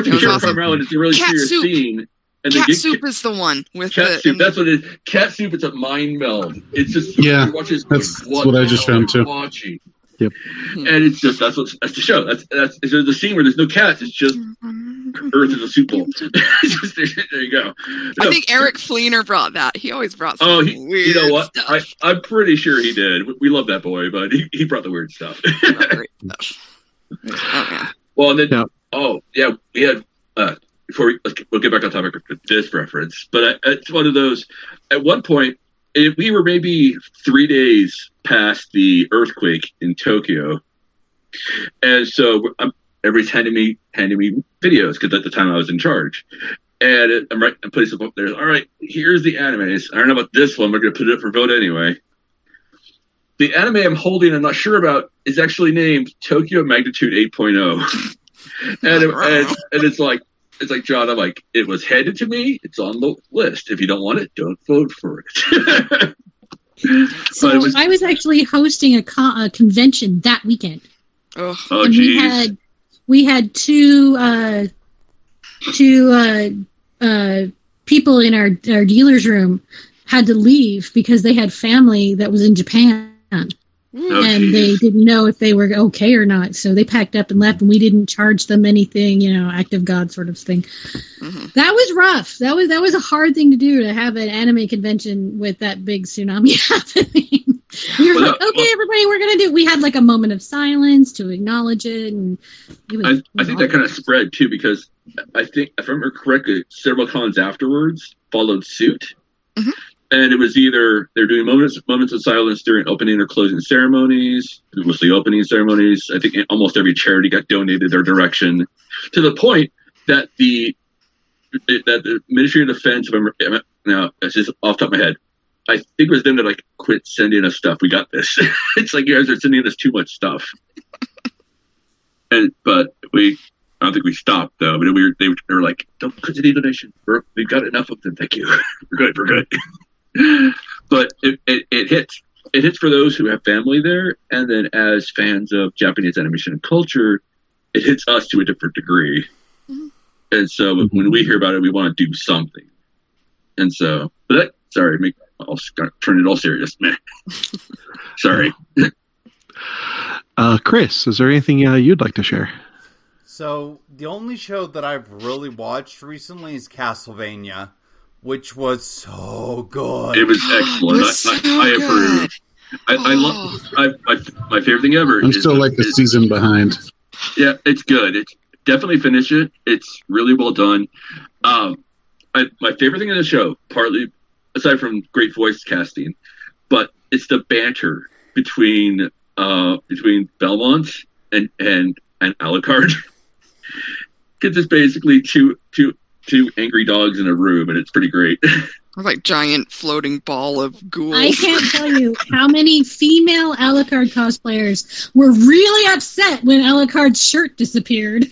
it's Kiyokara awesome. Mao, and it's a really cat serious soup. Scene. And cat soup get, is the one with cat the, soup. That's what it is. Cat soup. It's a mind meld. It's just yeah. You watch this, that's what, what I just found too. Watching. Yep. Mm-hmm. And it's just that's what that's the show. That's that's it's the scene where there's no cats. It's just Earth is a soup bowl. Just, there, there you go. I no. think Eric Fleener brought that. He always brought. Some oh, he, weird you know what? Stuff. I, I'm pretty sure he did. We, we love that boy, but he, he brought the weird stuff. Oh, yeah. Well, and then no. oh yeah, we had. Uh, Before we, we'll get back on topic with this reference, but I, it's one of those. At one point, if we were maybe three days past the earthquake in Tokyo, and so I'm, everybody's handing me handing me videos because at the time I was in charge, and it, I'm right. I'm putting stuff up there. All right, here's the animes. I don't know about this one. We're going to put it up for vote anyway. The anime I'm holding, I'm not sure about, is actually named Tokyo Magnitude eight point oh, and, it, and and it's like. It's like, John, I'm like, it was handed to me. It's on the list. If you don't want it, don't vote for it. So it was... I was actually hosting a, co- a convention that weekend. Oh, oh geez. We had, we had two uh, two uh, uh, people in our, our dealer's room had to leave because they had family that was in Japan. Oh, and geez. They didn't know if they were okay or not, so they packed up and left, and we didn't charge them anything, you know, act of God sort of thing. Mm-hmm. That was rough. That was that was a hard thing to do, to have an anime convention with that big tsunami happening. We were well, like, that, okay, well, everybody, we're going to do. We had like a moment of silence to acknowledge it. And it was, I, it I think that kind of spread too, because I think, if I remember correctly, several cons afterwards followed suit. Mm-hmm. And it was either they're doing moments moments of silence during opening or closing ceremonies, mostly opening ceremonies. I think almost every charity got donated their direction, to the point that the that the Ministry of Defense, now this is off the top of my head, I think it was them that like quit sending us stuff. We got this. It's like, you guys are sending us too much stuff. And but we. I don't think we stopped though, but we were, they, were, they were like, "Don't put any donation. We're, we've got enough of them. Thank you. We're good. We're good." But it, it, it hits. It hits for those who have family there, and then as fans of Japanese animation and culture, it hits us to a different degree. Mm-hmm. And so mm-hmm. when we hear about it, we want to do something. And so, but that, sorry, make, I'll turn it all serious, man. Sorry, uh, Chris. Is there anything uh, you'd like to share? So, the only show that I've really watched recently is Castlevania, which was so good. It was excellent. It was so I, I, I approve. I, oh. I love I, I, my favorite thing ever. I'm is, still like the is, season behind. Yeah, it's good. It's, definitely finish it. It's really well done. Um, I, my favorite thing in the show, partly aside from great voice casting, but it's the banter between uh, between Belmont and and, and Alucard. Because it's basically two, two, two angry dogs in a room, and it's pretty great. Or like giant floating ball of ghouls. I can't tell you how many female Alucard cosplayers were really upset when Alucard's shirt disappeared.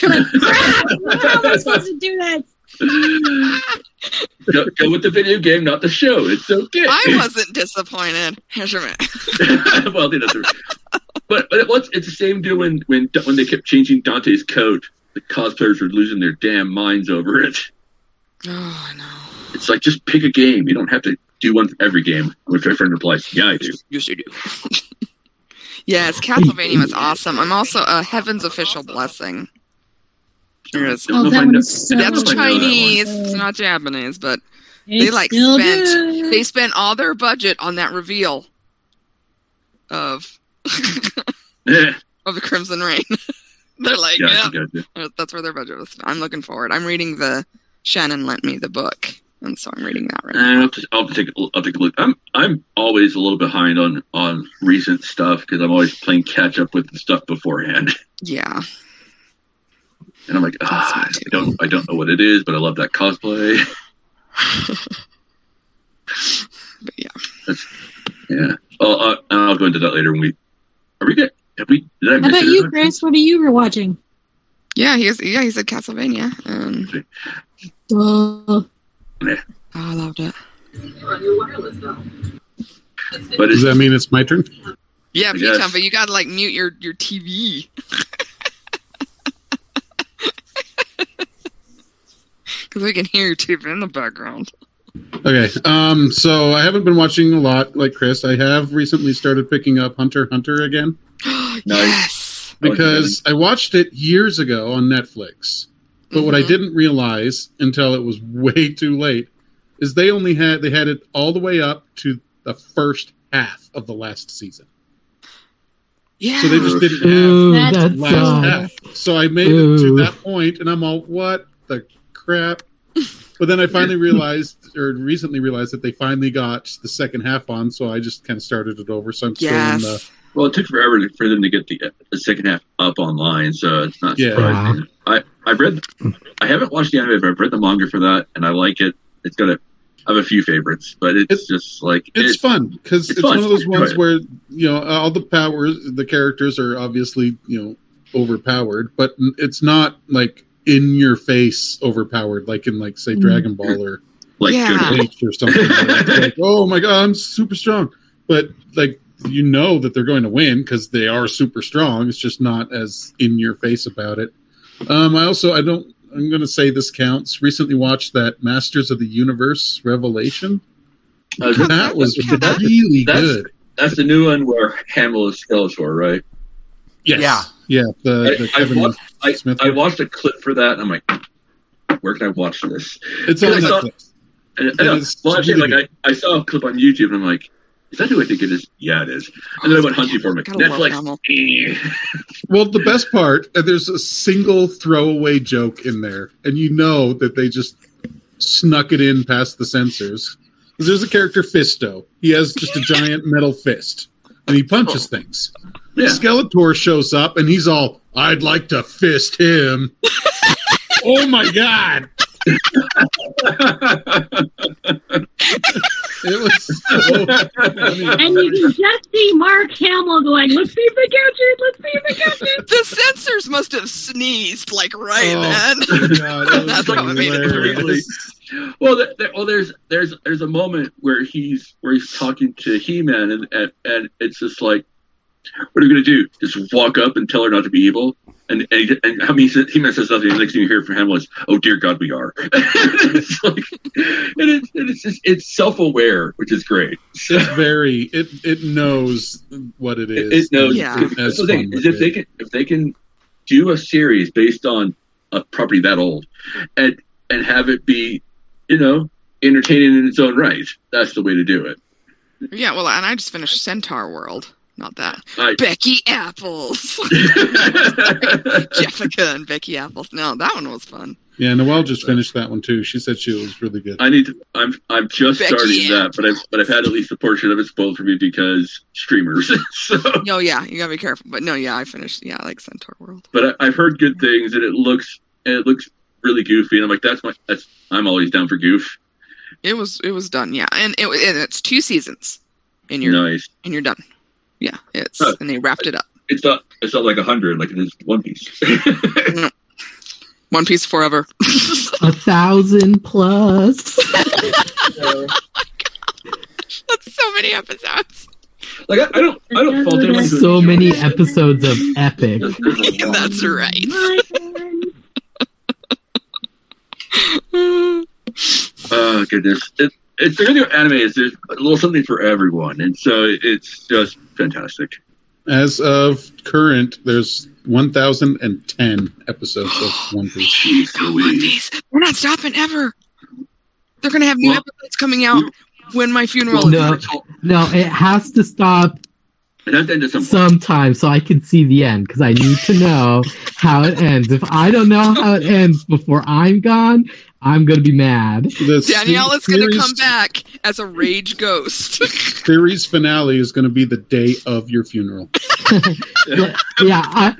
They're like, crap! How am I supposed to do that? Go, go with the video game, not the show. It's okay. I wasn't disappointed. Here's your man. Well, they doesn't. But, but it was, it's the same deal when, when when they kept changing Dante's coat. The cosplayers were losing their damn minds over it. Oh, no. It's like, just pick a game. You don't have to do one every game. Which my friend replies, yeah, I do. Yes, I do. Yes, Castlevania was awesome. I'm also a uh, Heaven's Official Blessing. There it is. Oh, that know, so that's Chinese. That it's not Japanese, but it's they like spent good. They spent all their budget on that reveal of... yeah. Of the Crimson Rain. They're like, yeah, yeah. That's where their budget was. I'm looking forward. I'm reading the Shannon lent me the book, and so I'm reading that right now. I'll, just, I'll take a, I'll take a look. I'm I'm always a little behind on, on recent stuff because I'm always playing catch up with the stuff beforehand. Yeah. And I'm like, ah, I don't I don't know what it is, but I love that cosplay. But yeah. That's, yeah. I'll, I'll, I'll go into that later when we. Are we good? Did we, did I miss How about it? you, Grace? What are you rewatching? Yeah, he was, yeah, he said Castlevania. Um, Duh. Yeah. Oh, I loved it. But does that mean it's my turn? Yeah, me time, but you gotta like mute your, your T V. Because we can hear your T V in the background. Okay, um, so I haven't been watching a lot like Chris. I have recently started picking up Hunter x Hunter again. Nice. Because I watched it years ago on Netflix. But mm-hmm. what I didn't realize until it was way too late is they only had they had it all the way up to the first half of the last season. Yeah. So they just didn't have Ooh, the last odd. half. So I made Ooh. it to that point, and I'm all, what the crap? But then I finally realized, or recently realized, that they finally got the second half on, so I just kind of started it over. So I'm still yes. in the... Well, it took forever for them to get the, the second half up online, so it's not yeah. surprising. Wow. I, I've read... I haven't watched the anime, but I've read the manga for that, and I like it. It's got a... I have a few favorites, but it's, it's just like... It's it, fun, because it's, it's fun. one of those ones where, you know, all the powers, the characters are obviously, you know, overpowered, but it's not, like, in-your-face overpowered, like in, like, say, Dragon Ball or... like yeah. Bleach or something. Like, like, oh, my God, I'm super strong. But, like, you know that they're going to win, because they are super strong. It's just not as in-your-face about it. Um, I also, I don't... I'm going to say this counts. Recently watched that Masters of the Universe Revelation. Uh, that was that's, really that's, good. That's the new one where Hamill is Skeletor, right? Yes. Yeah. Yeah. The, the I, Kevin I, watched, I, Smith I watched a clip for that, and I'm like, where can I watch this? It's on I Netflix. Saw, and, and I, well, actually, like, I, I saw a clip on YouTube, and I'm like, is that who I think it is? Yeah, it is. And then I went hunting for him. Netflix. Well, the best part, there's a single throwaway joke in there, and you know that they just snuck it in past the censors. Because there's a character, Fisto. He has just a giant metal fist, and he punches oh. things. Yeah. Skeletor shows up, and he's all, I'd like to fist him. Oh, my God. It was so funny. And you can just see Mark Hamill going, let's see if they catch it, let's see if they catch it. The censors must have sneezed, like, right, oh, man. God, that's how it made it. Well, there, there, well, there's there's there's a moment where he's where he's talking to He-Man, and, and, and it's just like, what are you going to do? Just walk up and tell her not to be evil? And, and, and I mean, he says nothing. The next thing you hear from him was, "Oh dear God, we are." It's like, and it, and it's just, it's self-aware, which is great. So, it's very, it it knows what it is. It, it knows. Yeah. That's the thing is, if it. they can if they can do a series based on a property that old, and and have it be, you know, entertaining in its own right, that's the way to do it. Yeah. Well, and I just finished Centaur World. Not that. I, Becky Apples. Jessica and Becky Apples. No, that one was fun. Yeah, Noelle just finished that one too. She said she was really good. I need to, I'm I'm just Becky starting Apples. that, but I've but I've had at least a portion of it spoiled for me because streamers. So. No, yeah, you gotta be careful. But no, yeah, I finished. Yeah, I like Centaur World. But I, I've heard good things, and it looks and it looks really goofy, and I'm like, that's my that's I'm always down for goof. It was it was done, yeah, and it and it's two seasons, and you're nice. and you're done. Yeah, it's uh, and they wrapped it up. It's not it's not like a hundred like it is One Piece. One Piece forever. A thousand plus. Oh that's so many episodes. Like I, I don't I don't fault anyone. So many episodes of epic. That's right. Oh goodness. It, It's the regular anime is there's a little something for everyone, and so it's just fantastic. As of current, there's one thousand ten episodes of One Piece. Oh, One Piece. We're not stopping ever. They're going to have new well, episodes coming out when my funeral no, is over. No, it has to stop sometime so I can see the end, because I need to know how it ends. If I don't know how it ends before I'm gone... I'm going to be mad. The Daniela's going to come back as a rage ghost. Series finale is going to be the day of your funeral. yeah, yeah I,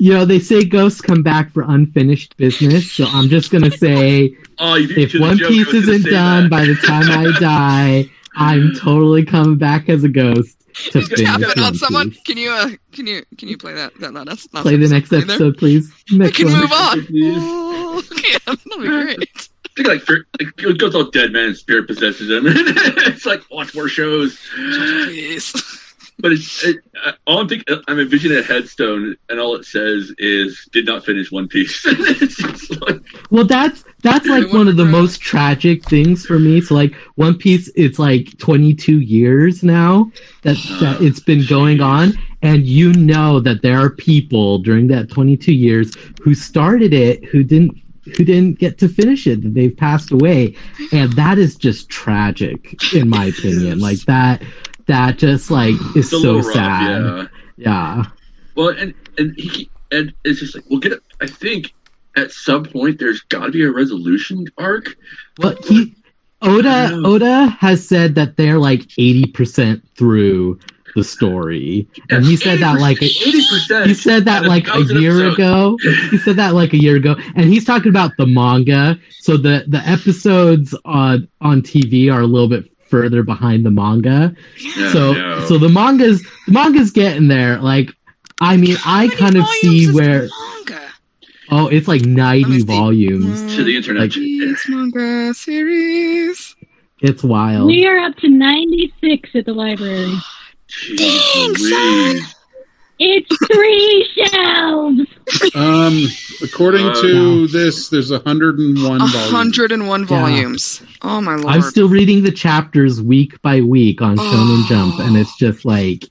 you know, they say ghosts come back for unfinished business, so I'm just going to say oh, if One joke, Piece isn't done that. by the time I die, I'm totally coming back as a ghost He's just tapping on someone. Please. Can you uh, can you can you play that that last? last play episode the next episode, either? Please. Next I can one. move on. Oh, yeah, that'll be great. I think like, for, like it goes all dead man and spirit possesses him. It's like watch more shows. Jeez. But it's, it, all I'm thinking, I'm envisioning a headstone, and all it says is "did not finish One Piece." It's just like, well, that's that's like one of the most tragic things for me. So like One Piece, it's like twenty-two years now that, that it's been going on, and you know that there are people during that twenty-two years who started it who didn't. who didn't get to finish it, that they've passed away. And that is just tragic, in my opinion. Like that, that just like is it's so rough, sad. Yeah. yeah. Well, and, and he, and it's just like, we'll get it. I think at some point there's gotta be a resolution arc. Well, he, Oda, Oda has said that they're like eighty percent through the story, and he said that like a, he said that like a year ago he said that like a year ago and he's talking about the manga, so the the episodes on on T V are a little bit further behind the manga. yeah, so no. so the manga's the manga's getting there. Like I mean, How I kind of see where oh it's like ninety volumes the, uh, to the internet like, manga series. It's wild. We are up to ninety-six at the library. Dang, son! It's three shelves! Um, according oh, to no. this, there's one hundred one volumes. one hundred one volumes. volumes. Yeah. Oh, my lord. I'm still reading the chapters week by week on Shonen oh. Jump, and it's just like,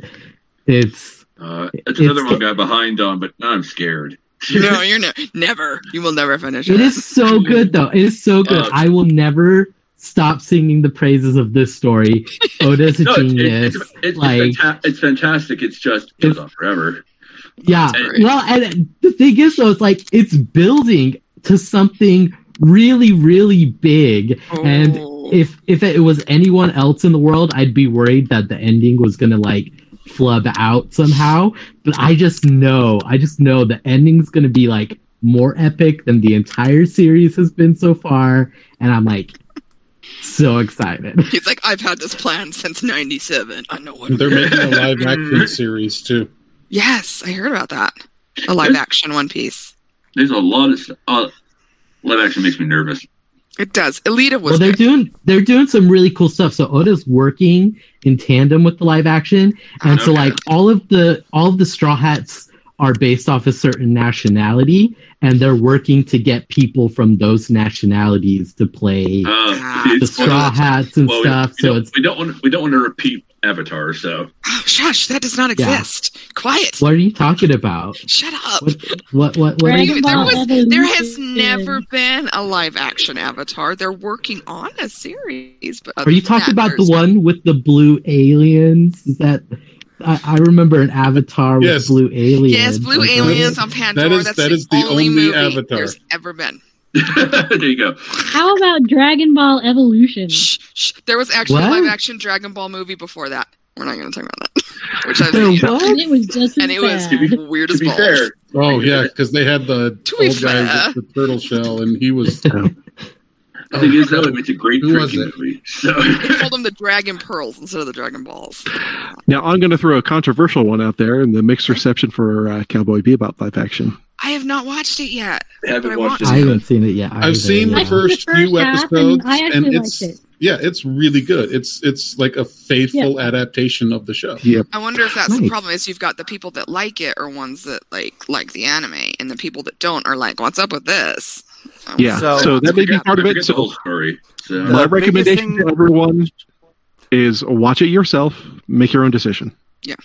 it's... Uh, that's another it's, one guy behind on, but now I'm scared. No, you're ne- never. You will never finish it. It is so good, though. It is so good. Uh, I will never... stop singing the praises of this story. Oda's a no, genius. It's, it's, it's, like, it's, fanta- it's fantastic. It's just it goes on forever. Yeah. And, well, and the thing is, though, it's like it's building to something really, really big. Oh. And if if it was anyone else in the world, I'd be worried that the ending was gonna like flub out somehow. But I just know, I just know the ending's gonna be like more epic than the entire series has been so far. And I'm like. So excited. He's like, I've had this plan since ninety-seven. I know what they're making a live action series too. Yes, I heard about that. A live there's, action One Piece. There's a lot of stuff. Uh, live action makes me nervous. It does. Alita was Well, they're good. doing they're doing some really cool stuff. So Oda's working in tandem with the live action. And okay. so like all of the all of the Straw Hats are based off a certain nationality, and they're working to get people from those nationalities to play uh, the Straw Hats and well, stuff. We, we so it's we don't want we don't want to repeat Avatar. So oh, shush, that does not exist. Yeah. Quiet. What are you talking about? Shut up. What? What? What? what you, there was there has never been a live action Avatar. They're working on a series. But are you talking about the one with the blue aliens? Is that? I, I remember an Avatar with yes. blue aliens. Yes, blue like, aliens on Pandora. That is, That's that the, is the only, only movie Avatar there's ever been. There you go. How about Dragon Ball Evolution? Shh, shh. There was actually what? a live-action Dragon Ball movie before that. We're not going to talk about that. Which I think, you know, and it was just and it was be, weird as balls. Fair. Oh yeah, because they had the to old guy with the turtle shell, and he was. I think it's that it's a great drinking movie. So. They called them the Dragon Pearls instead of the Dragon Balls. Now, I'm going to throw a controversial one out there in the mixed reception for uh, Cowboy Bebop live action. I have not watched it yet. I haven't, watched it. I haven't seen it yet. Either. I've seen yeah. the first few episodes. And, I and it's it. Yeah, it's really good. It's it's like a faithful yeah. adaptation of the show. Yep. I wonder if that's nice. The problem is you've got the people that like it are ones that like like the anime, and the people that don't are like, what's up with this? Um, yeah, so, so that may be part of it. So, story, so. My recommendation to everyone is watch it yourself, make your own decision. Yeah,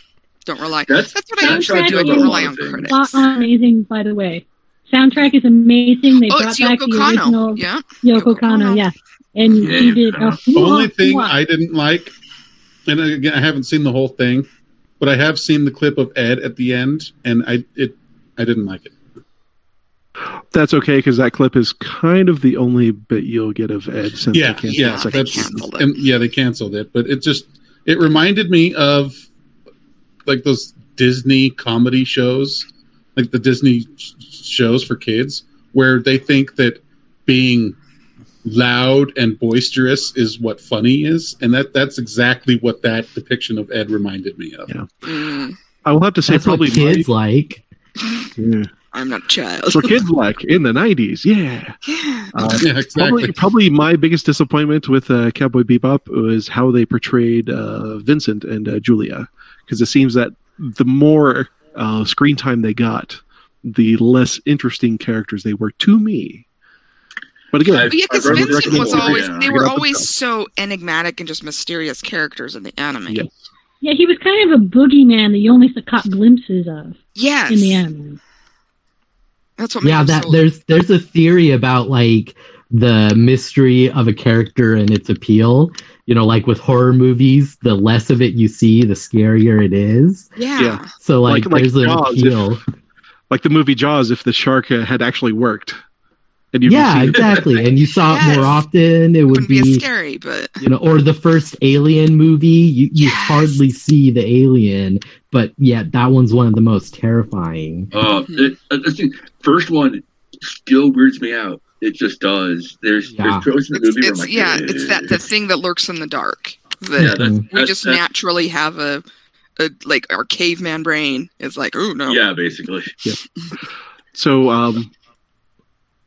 don't rely. That's, that's what I try to do. I don't rely on critics. It's amazing, by the way. Soundtrack is amazing. They oh, brought back Yoko the Kano. original yeah. Yoko, Yoko Kano, Kano. Yeah, and yeah, he did. A the only thing watch. I didn't like, and again, I haven't seen the whole thing, but I have seen the clip of Ed at the end, and I it I didn't like it. That's okay, because that clip is kind of the only bit you'll get of Ed. Since yeah, they yeah, the they canceled it. And, yeah, they canceled it. But it just it reminded me of like those Disney comedy shows, like the Disney sh- shows for kids, where they think that being loud and boisterous is what funny is, and that that's exactly what that depiction of Ed reminded me of. Yeah. Mm. I will have to say that's probably what kids my, like. Yeah. I'm not a child. That's what kids like in the nineties. Yeah. Yeah. Uh, yeah exactly. Probably, probably my biggest disappointment with uh, Cowboy Bebop was how they portrayed uh, Vincent and uh, Julia, because it seems that the more uh, screen time they got, the less interesting characters they were to me. But again, I've, yeah, because Vincent was always, yeah. they were always so enigmatic and just mysterious characters in the anime. Yes. Yeah, he was kind of a boogeyman that you only caught glimpses of yes. in the anime. That's what yeah, that, so there's there's a theory about like the mystery of a character and its appeal. You know, like with horror movies, the less of it you see, the scarier it is. Yeah. yeah. So like, like there's like an Jaws, appeal. If, like the movie Jaws, if the shark uh, had actually worked. And yeah, exactly. And you saw yes. it more often. It would be, be scary, but you know, or the first Alien movie, you, you yes. hardly see the alien, but yeah, that one's one of the most terrifying. Uh, mm-hmm. it, I think first one still weirds me out. It just does. There's yeah. there's tropes in the it's, movie. It's, where I'm like, yeah, eh. it's that the thing that lurks in the dark. That yeah, that's, we that's, just that's, naturally have a, a like our caveman brain is like, oh no. Yeah, basically. Yeah. So. um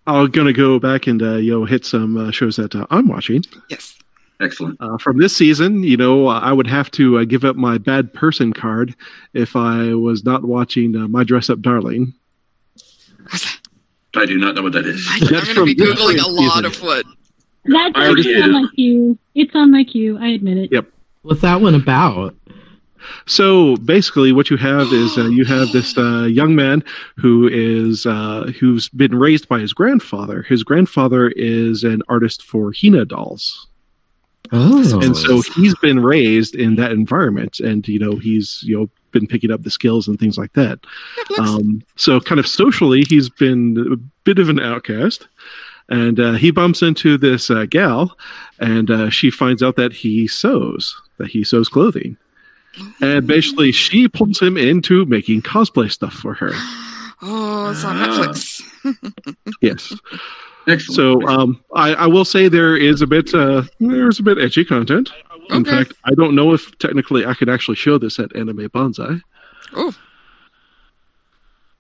I'm going to go back and uh, you know, hit some uh, shows that uh, I'm watching. Yes. Excellent. Uh, from this season, you know, I would have to uh, give up my bad person card if I was not watching uh, My Dress Up Darling. What's that? I do not know what that is. I, I'm going to be Googling a lot season. Of what... That's I already it's on my queue. It's on my queue. I admit it. Yep. What's that one about? So basically, what you have is uh, you have this uh, young man who is uh, who's been raised by his grandfather. His grannfather is an artist for Hina dolls, oh. and so he's been raised in that environment. And you know, he's you know been picking up the skills and things like that. Um, so kind of socially, he's been a bit of an outcast. And uh, he bumps into this uh, gal, and uh, she finds out that he sews that he sews clothing. And basically, she pulls him into making cosplay stuff for her. Oh, it's on Netflix. Yes. Excellent. So um, I, I will say there is a bit uh, there's a bit edgy content. In okay. fact, I don't know if technically I could actually show this at Anime Banzai. Oh.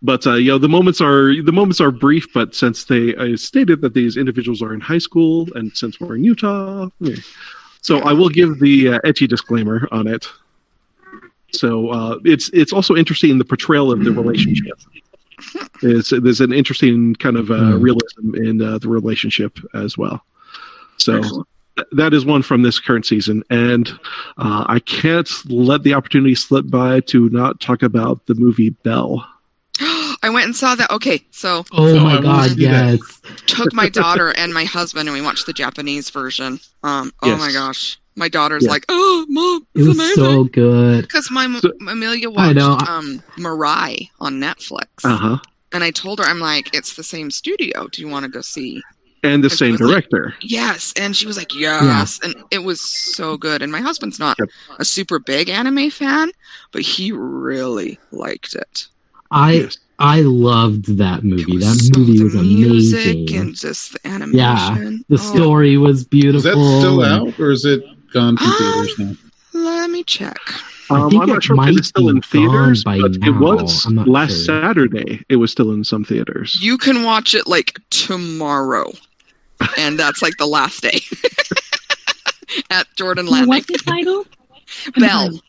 But uh, you know, the moments are the moments are brief. But since they uh, stated that these individuals are in high school, and since we're in Utah, yeah. so I will give the uh, edgy disclaimer on it. So uh, it's it's also interesting in the portrayal of the relationship. It's, there's an interesting kind of uh, realism in uh, the relationship as well. So th- that is one from this current season. And uh, I can't let the opportunity slip by to not talk about the movie Belle. I went and saw that. Okay, so... Oh, so my I God, yes. Took my daughter and my husband and we watched the Japanese version. Um, oh, yes. my gosh. My daughter's yeah. like, oh, Mom, it's it was amazing. So good. Because my so, Amelia watched I um, Mirai on Netflix. Uh-huh. And I told her, I'm like, it's the same studio. Do you want to go see? And the and same director. Like, yes. And she was like, yes. Yeah. And it was so good. And my husband's not yep. a super big anime fan, but he really liked it. I yes. I loved that movie. That so movie was amazing. Music and just the animation. Yeah, the oh. story was beautiful. Is that still out, or is it... gone to theaters um, now. Let me check. Um, I'm not sure if it's still in theaters, but now. It was last sure. Saturday. It was still in some theaters. You can watch it like tomorrow, and that's like the last day at Jordan Landing. What's the title? Belle.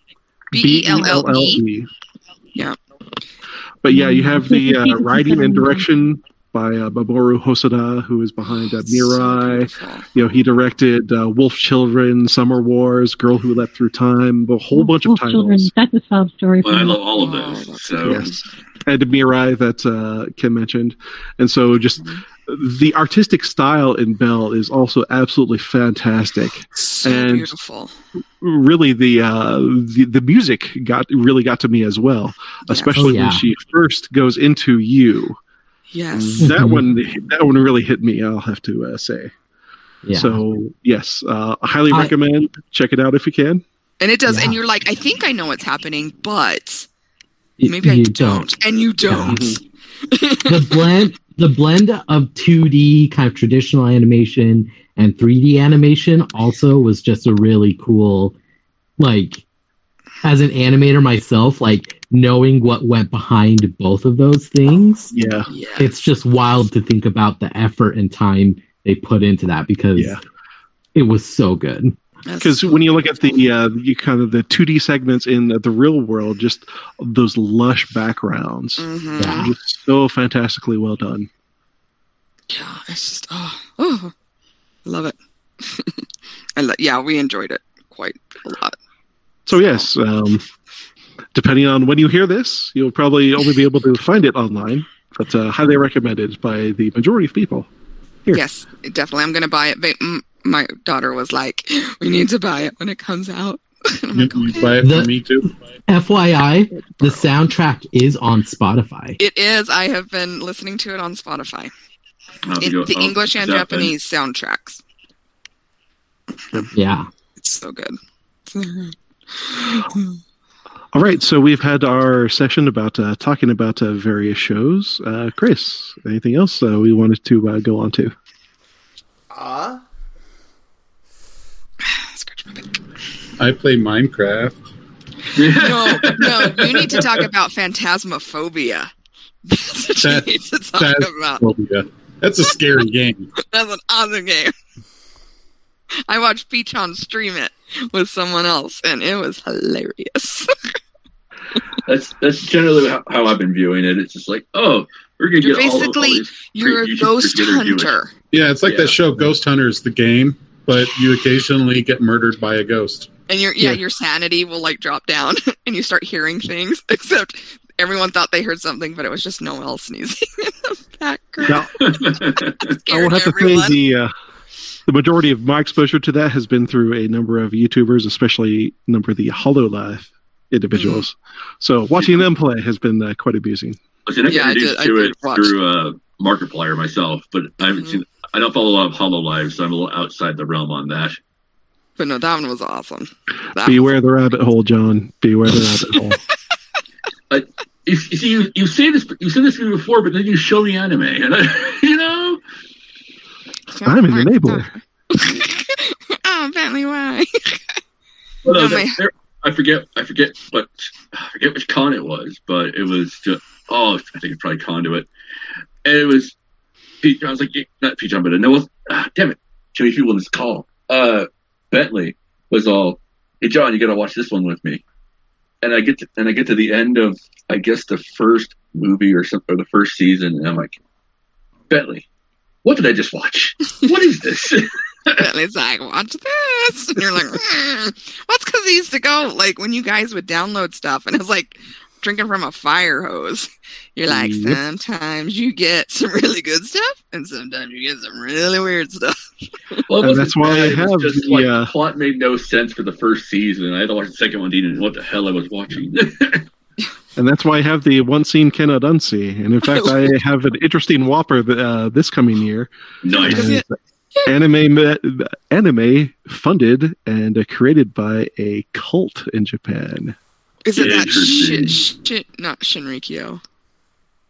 B E L L E. Yeah. But yeah, you have the uh, writing and direction by uh, Mamoru Hosoda, who is behind uh, Mirai. So you know, he directed uh, Wolf Children, Summer Wars, Girl Who Leapt Through Time, a whole oh, bunch Wolf of titles. Children. That's a sob story. Well, I love all of those. Oh, so. Yes. And Mirai that uh, Kim mentioned. And so just the artistic style in Belle is also absolutely fantastic. So and beautiful. Really the, uh, the the music got really got to me as well, yeah. especially oh, yeah. when she first goes into you. Yes, that one that one really hit me. I'll have to uh, say. Yeah. So yes, uh, I highly recommend. I, Check it out if you can. And it does, yeah. and you're like, I think I know what's happening, but maybe you, I you don't. don't, and you don't. Yeah. the blend, the blend of two D kind of traditional animation and three D animation also was just a really cool, like, as an animator myself, like, knowing what went behind both of those things. Yeah. It's just wild to think about the effort and time they put into that, because yeah. it was so good. Because when you look at the uh, you kind of the two D segments in the, the real world, just those lush backgrounds, mm-hmm. yeah. just so fantastically well done. Yeah, it's just oh, oh I love it. I lo- yeah, we enjoyed it quite a lot. So yes, um, depending on when you hear this, you'll probably only be able to find it online, but uh, highly recommended by the majority of people. Here. Yes, definitely. I'm going to buy it. But, mm, my daughter was like, we need to buy it when it comes out. I'm like, okay. You buy it for the, me too. F Y I, the soundtrack is on Spotify. It is. I have been listening to it on Spotify. Oh, it, the oh, English and Japanese thing. Soundtracks. Yeah. It's so good. So good. All right. So we've had our session about uh, talking about uh, various shows. Uh, Chris, anything else uh, we wanted to uh, go on to? Ah. Uh? I play Minecraft. No, no, you need to talk about Phantasmophobia. That's what that, you need to talk that's about. Phobia. That's a scary game. That's an awesome game. I watched Peachon stream it with someone else, and it was hilarious. that's that's generally how, how I've been viewing it. It's just like, oh, we're going to get all, all these... You're basically, you're a ghost hunter. Yeah, it's like yeah. that show Ghost Hunters, the game, but you occasionally get murdered by a ghost. And your yeah, yeah, your sanity will like drop down, and you start hearing things. Except everyone thought they heard something, but it was just Noelle sneezing in the background. No. I will have everyone. to say the uh, the majority of my exposure to that has been through a number of YouTubers, especially a number of the HoloLive individuals. Mm-hmm. So watching yeah. them play has been uh, quite amusing. Listen, I yeah, I did, I did it watch. through uh, Markiplier myself, but I haven't mm-hmm. seen. I don't follow a lot of HoloLive, so I'm a little outside the realm on that. But no, that one was awesome. That Beware was awesome. the rabbit hole, John. Beware the rabbit hole. Uh, you, you see, you, you say this, you said this to me before, but then you show me anime, and I, you know, I'm an enabler. Oh, Bentley, why? Well, no, there, there, I forget, I forget, but I forget which con it was, but it was just, oh, I think it's probably Conduit, and it was Pete. I was like, not Pete John, but no, was ah, damn it, too many people on this call. Uh. Bentley was all, hey John, you gotta watch this one with me, and I get to, and I get to the end of I guess the first movie or something or the first season, and I'm like, Bentley, what did I just watch? What is this? Bentley's like, watch this, and you're like, mm. What's because he used to go like when you guys would download stuff, and it was like drinking from a fire hose. You're like, yep. Sometimes you get some really good stuff, and sometimes you get some really weird stuff. Well, and that's why I have just the, like, uh, plot made no sense for the first season. I had to watch the second one, didn't know what the hell I was watching. And that's why I have the one scene cannot unsee. And in fact, I have an interesting whopper uh, this coming year. Nice. Yeah. Anime, anime funded and uh, created by a cult in Japan. Is it that shit? Sh- not Shinrikyo.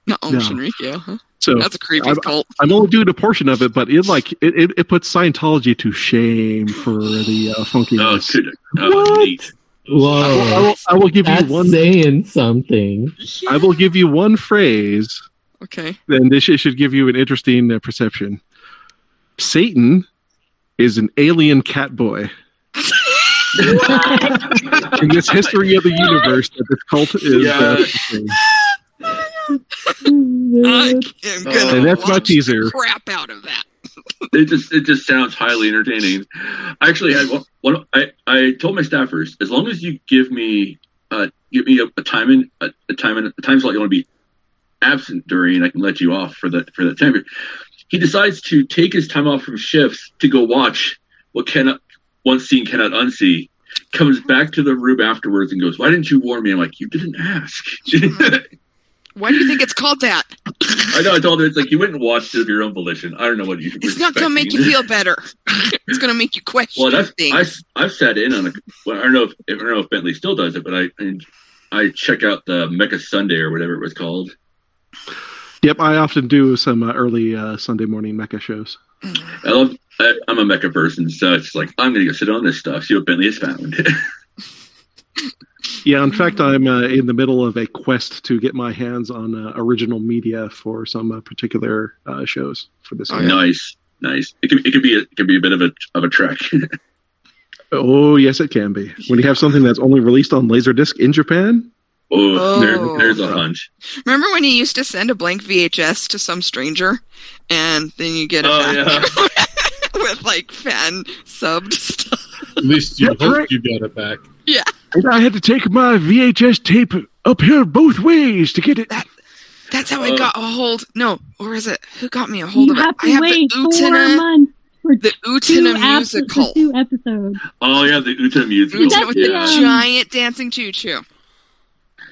Not Om no. Shinrikyo, huh? So that's a creepy I'm, cult. I'm only doing a portion of it, but it like it, it, it puts Scientology to shame for the uh, funkiness. Oh, what? Whoa! I will, I will give that's you one saying something. I will give you one phrase. Okay. Then this should give you an interesting uh, perception. Satan is an alien cat boy. In this history of the universe that this cult is yeah. uh, I am gonna and that's my teaser. Crap out of that. It just it just sounds highly entertaining. I actually had one, one I, I told my staffers, as long as you give me uh give me a, a time in a, a time in a time slot you want to be absent during, I can let you off for the for that time. He decides to take his time off from shifts to go watch what cannot One scene cannot unsee, comes back to the room afterwards and goes, why didn't you warn me? I'm like, you didn't ask. Why do you think it's called that? I know, I told her, it's like, you wouldn't watch it of your own volition. I don't know what you should It's not going to make you feel better. It's going to make you question well, that's, things. I, I've sat in on a, well, I don't know if I don't know if Bentley still does it, but I I check out the Mecha Sunday or whatever it was called. Yep, I often do some uh, early uh, Sunday morning mecha shows. I love, I, I'm a mecha person, so it's like, I'm going to go sit on this stuff, see what Bentley has found. Yeah, in fact, I'm uh, in the middle of a quest to get my hands on uh, original media for some uh, particular uh, shows for this. Oh, nice, nice. It could it could be a, it could be a bit of a of a trek. Oh yes, it can be. When you have something that's only released on Laserdisc in Japan. Oh, oh. There, there's a hunch. Remember when you used to send a blank V H S to some stranger, and then you get it oh, back yeah. with like fan subbed stuff. At least you hoped right. you got it back. Yeah. And I had to take my V H S tape up here both ways to get it. That, that's how uh, I got a hold. No, or is it? Who got me a hold of it? I have the Utena. The Utena musical. Two episodes. Oh, yeah, the Utena musical. Utena with yeah. the giant dancing choo choo.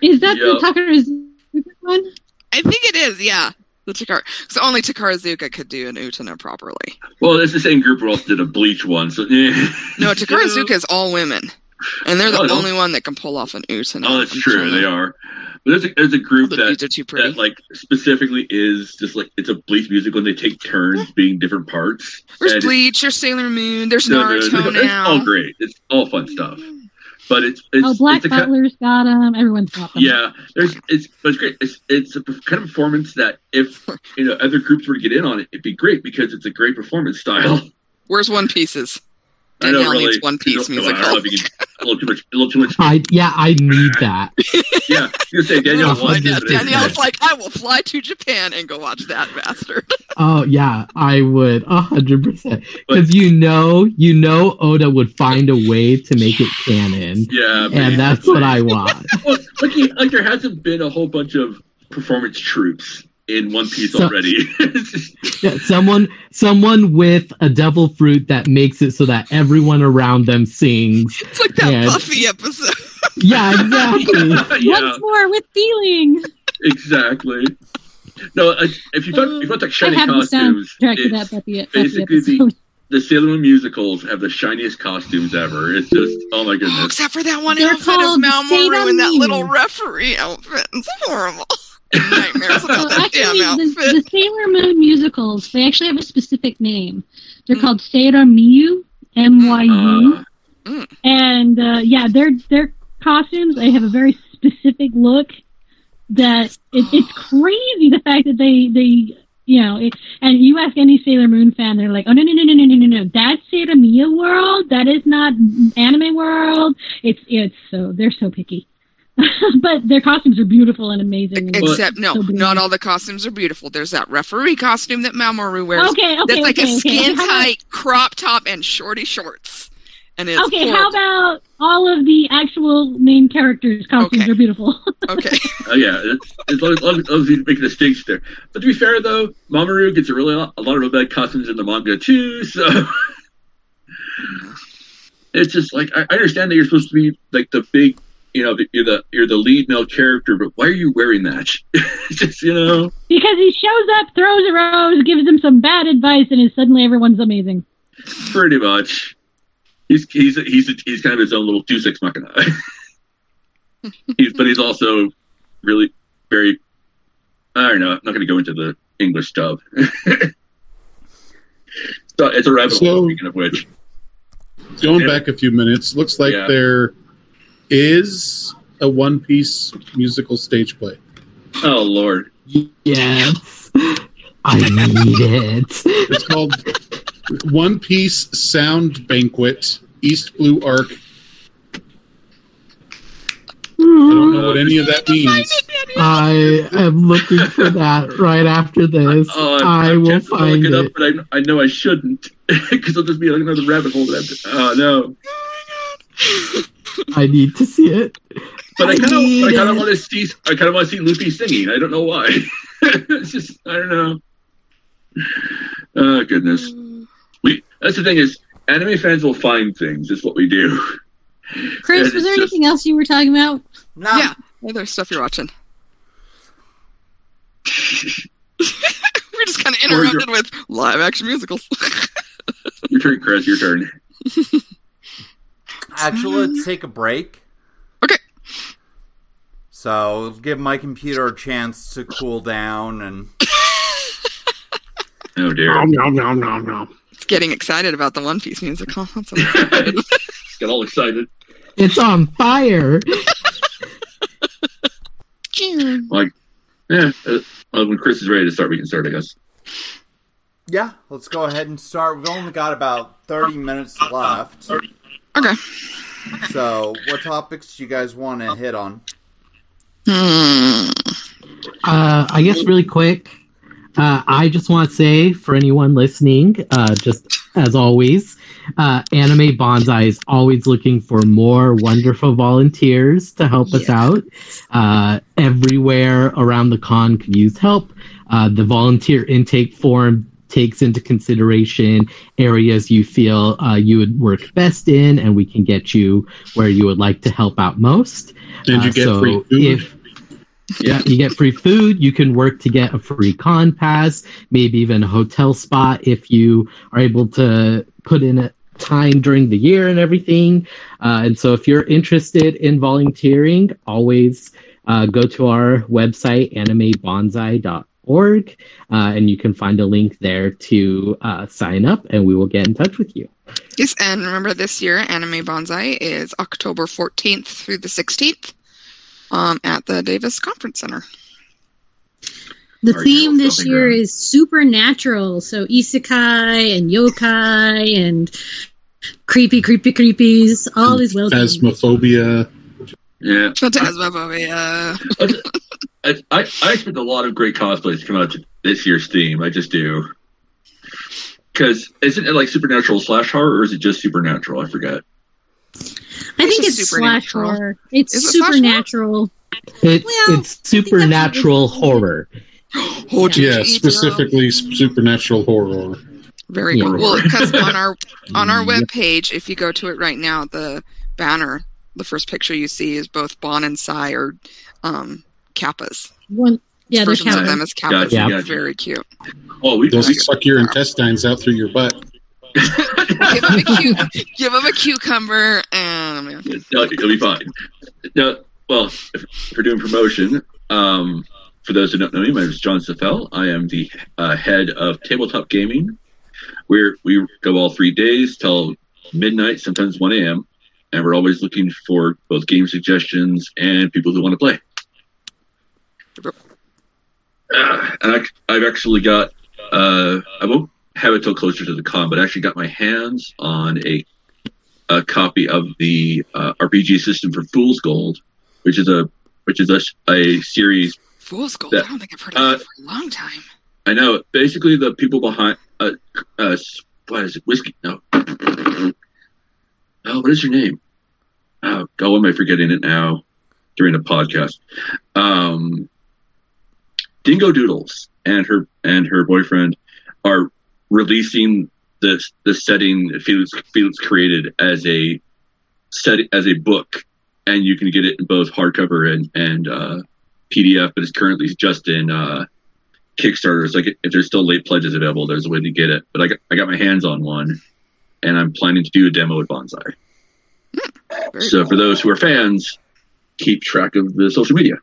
Is that yep. the Takarazuka one? I think it is, yeah. The Takara. So only Takarazuka could do an Utena properly. Well, that's the same group who also did a Bleach one. So no, Takarazuka is all women. And they're the oh, only no. one that can pull off an Utena. Oh, that's I'm true. They are. But there's a, there's a group that, that like specifically is just like it's a Bleach musical and they take turns being different parts. There's and Bleach, there's Sailor Moon, there's no, Naruto no, no, no. now. It's all great. It's all fun stuff. But it's, it's oh, Black it's Butler's ca- got them. Everyone's got them. Yeah, there's it's but it's great. It's it's a kind of performance that if you know other groups were to get in on it, it'd be great because it's a great performance style. Where's One Piece's? I don't really. One Piece music. I don't know if you can, a little too much. A little too much. I, yeah, I need that. Yeah, you say Danielle. Oh, yeah, Danielle's like, I will fly to Japan and go watch that bastard. Oh yeah, I would a hundred percent because you know, you know, Oda would find a way to make it canon. Yeah, and man, that's what I want. Well, like, he, like there hasn't been a whole bunch of performance troops in One Piece so, already. Yeah, someone someone with a devil fruit that makes it so that everyone around them sings. It's like that and... Buffy episode. Yeah, exactly. Yeah. Once more with feeling. Exactly. No, if you want, if you want like shiny costumes, that Buffy, basically Buffy the, the Sailor Moon musicals have the shiniest costumes ever. It's just, oh my goodness. Oh, except for that one They're outfit of Malmoru and that little referee outfit. It's horrible. Nightmares about so that actually, damn outfit. The, the Sailor Moon musicals, they actually have a specific name. They're mm. called Seira Miyu, M Y U. Uh, mm. And uh, yeah, their their costumes, they have a very specific look that it, it's crazy the fact that they, they you know, it, and you ask any Sailor Moon fan, they're like, oh, no, no, no, no, no, no, no, that's Seira Miyu world. That is not anime world. It's, it's so, they're so picky. But their costumes are beautiful and amazing. And Except, no, so not all the costumes are beautiful. There's that referee costume that Malmoru wears. Okay, okay, That's like okay, a skin-tight okay. crop top and shorty shorts. And it's Okay, horrible. How about all of the actual main characters' costumes okay. are beautiful? Okay. Oh, yeah. It's obviously making a distinction there. But to be fair, though, Malmoru gets a, really, a lot of bad costumes in the manga, too, so... It's just, like, I, I understand that you're supposed to be, like, the big... You know, you're the you're the lead male character, but why are you wearing that? Just, you know, because he shows up, throws a rose, gives them some bad advice, and is suddenly everyone's amazing. Pretty much, he's he's he's he's kind of his own little Deus Ex Machina. He's but he's also really very. I don't know. I'm not going to go into the English dub. So it's a rabbit hole. So, speaking of which, going yeah. back a few minutes, looks like yeah. they're. Is a One Piece musical stage play. Oh, Lord. Yes. I need it. It's called One Piece Sound Banquet, East Blue Arc. I don't know what any of that means. I am looking for that right after this. Uh, I will find it. Up, but I, I know I shouldn't, because I'll just be like another rabbit hole. Oh, no. Oh, my God. I need to see it. But I kind of, I kind of want to see, I kind of want to see Luffy singing. I don't know why. It's just, I don't know. Oh goodness. We that's the thing is, anime fans will find things. Is what we do. Chris, was there just, anything else you were talking about? No. Yeah, other stuff you're watching. We're just kind of interrupted with live action musicals. Your turn, Chris. Your turn. Actually, let's take a break. Okay. So give my computer a chance to cool down and. Oh dear! Nom, nom, nom, nom, nom. It's getting excited about the One Piece musical. Get all excited! It's on fire! Like, yeah. When Chris is ready to start, we can start, I guess. Yeah, let's go ahead and start. We've only got about thirty minutes left. Okay. So, what topics do you guys want to hit on? Uh, I guess really quick, uh, I just want to say for anyone listening, uh, just as always, uh, Anime Banzai is always looking for more wonderful volunteers to help yeah. us out. Uh, everywhere around the con could use help. Uh, the volunteer intake form takes into consideration areas you feel uh, you would work best in, and we can get you where you would like to help out most. Did you uh, get so free food? If, yeah, you get free food. You can work to get a free con pass, maybe even a hotel spot if you are able to put in a time during the year and everything. Uh, and so if you're interested in volunteering, always uh, go to our website, anime banzai dot org. Org, uh, and you can find a link there to uh, sign up, and we will get in touch with you. Yes, and remember this year, Anime Banzai is October fourteenth through the sixteenth um, at the Davis Conference Center. The Are theme this year around? Is supernatural, so isekai and yokai and creepy, creepy, creepies, all is well. Phasmophobia. Yeah. Phasmophobia. I, I, I expect a lot of great cosplays to come out to this year's theme. I just do. Because isn't it like supernatural slash horror, or is it just supernatural? I forget. I think it's, it's slash horror. It's is supernatural. It, well, it's supernatural horror. Oh, yeah, yeah specifically supernatural horror. Very horror. Cool. Well, because on our on our webpage, if you go to it right now, the banner, the first picture you see is both Bon and Sai or... Um, Kappas. One, yeah, versions of them as Kappas. Gotcha, gotcha. Very cute. Oh, we those suck your intestines out through your butt. give, them a cu- give them a cucumber, and um, yeah. no, it'll be fine. No, well, if we're doing promotion. Um, for those who don't know me, my name is John Seffel. I am the uh, head of Tabletop Gaming. We're we go all three days till midnight, sometimes one a.m., and we're always looking for both game suggestions and people who want to play. Uh, and I, I've actually got, uh, I won't have it till closer to the con, but I actually got my hands on a a copy of the uh, R P G system for Fool's Gold, which is a which is a, a series. Fool's Gold? That, I don't think I've heard of uh, that for a long time. I know. Basically, the people behind, uh, uh, what is it, Whiskey? No. Oh, what is your name? Oh, God, am I forgetting it now during a podcast? Um... Dingo Doodles and her and her boyfriend are releasing the the setting Felix Felix created as a set as a book, and you can get it in both hardcover and and uh, P D F. But it's currently just in uh, Kickstarter. It's like if there's still late pledges available, there's a way to get it. But I got, I got my hands on one, and I'm planning to do a demo at Banzai. Very so cool. For those who are fans, keep track of the social media.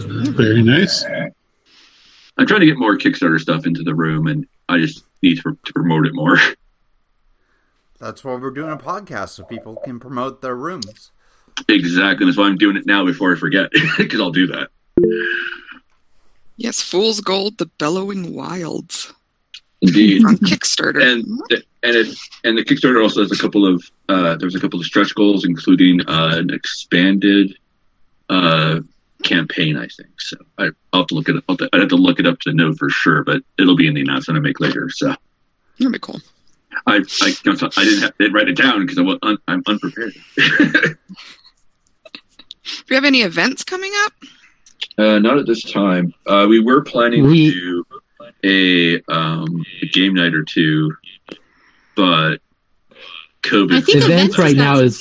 Very nice. I'm trying to get more Kickstarter stuff into the room, and I just need to, to promote it more. That's why we're doing a podcast, so people can promote their rooms. Exactly. That's why I'm doing it now before I forget, because I'll do that. Yes, Fool's Gold, The Bellowing Wilds. Indeed. On Kickstarter. And the, and, it, and the Kickstarter also has a couple of, uh, there's a couple of stretch goals, including uh, an expanded uh campaign, I think. So I, I'll have to look it up. I'd have to look it up to know for sure, but it'll be in the announcement I make later. So that'd be cool. I I, I didn't have, didn't write it down because I'm un, I'm unprepared. Do you have any events coming up? Uh, not at this time. Uh, we were planning we... to do a, um, a game night or two, but COVID. I think events right now is.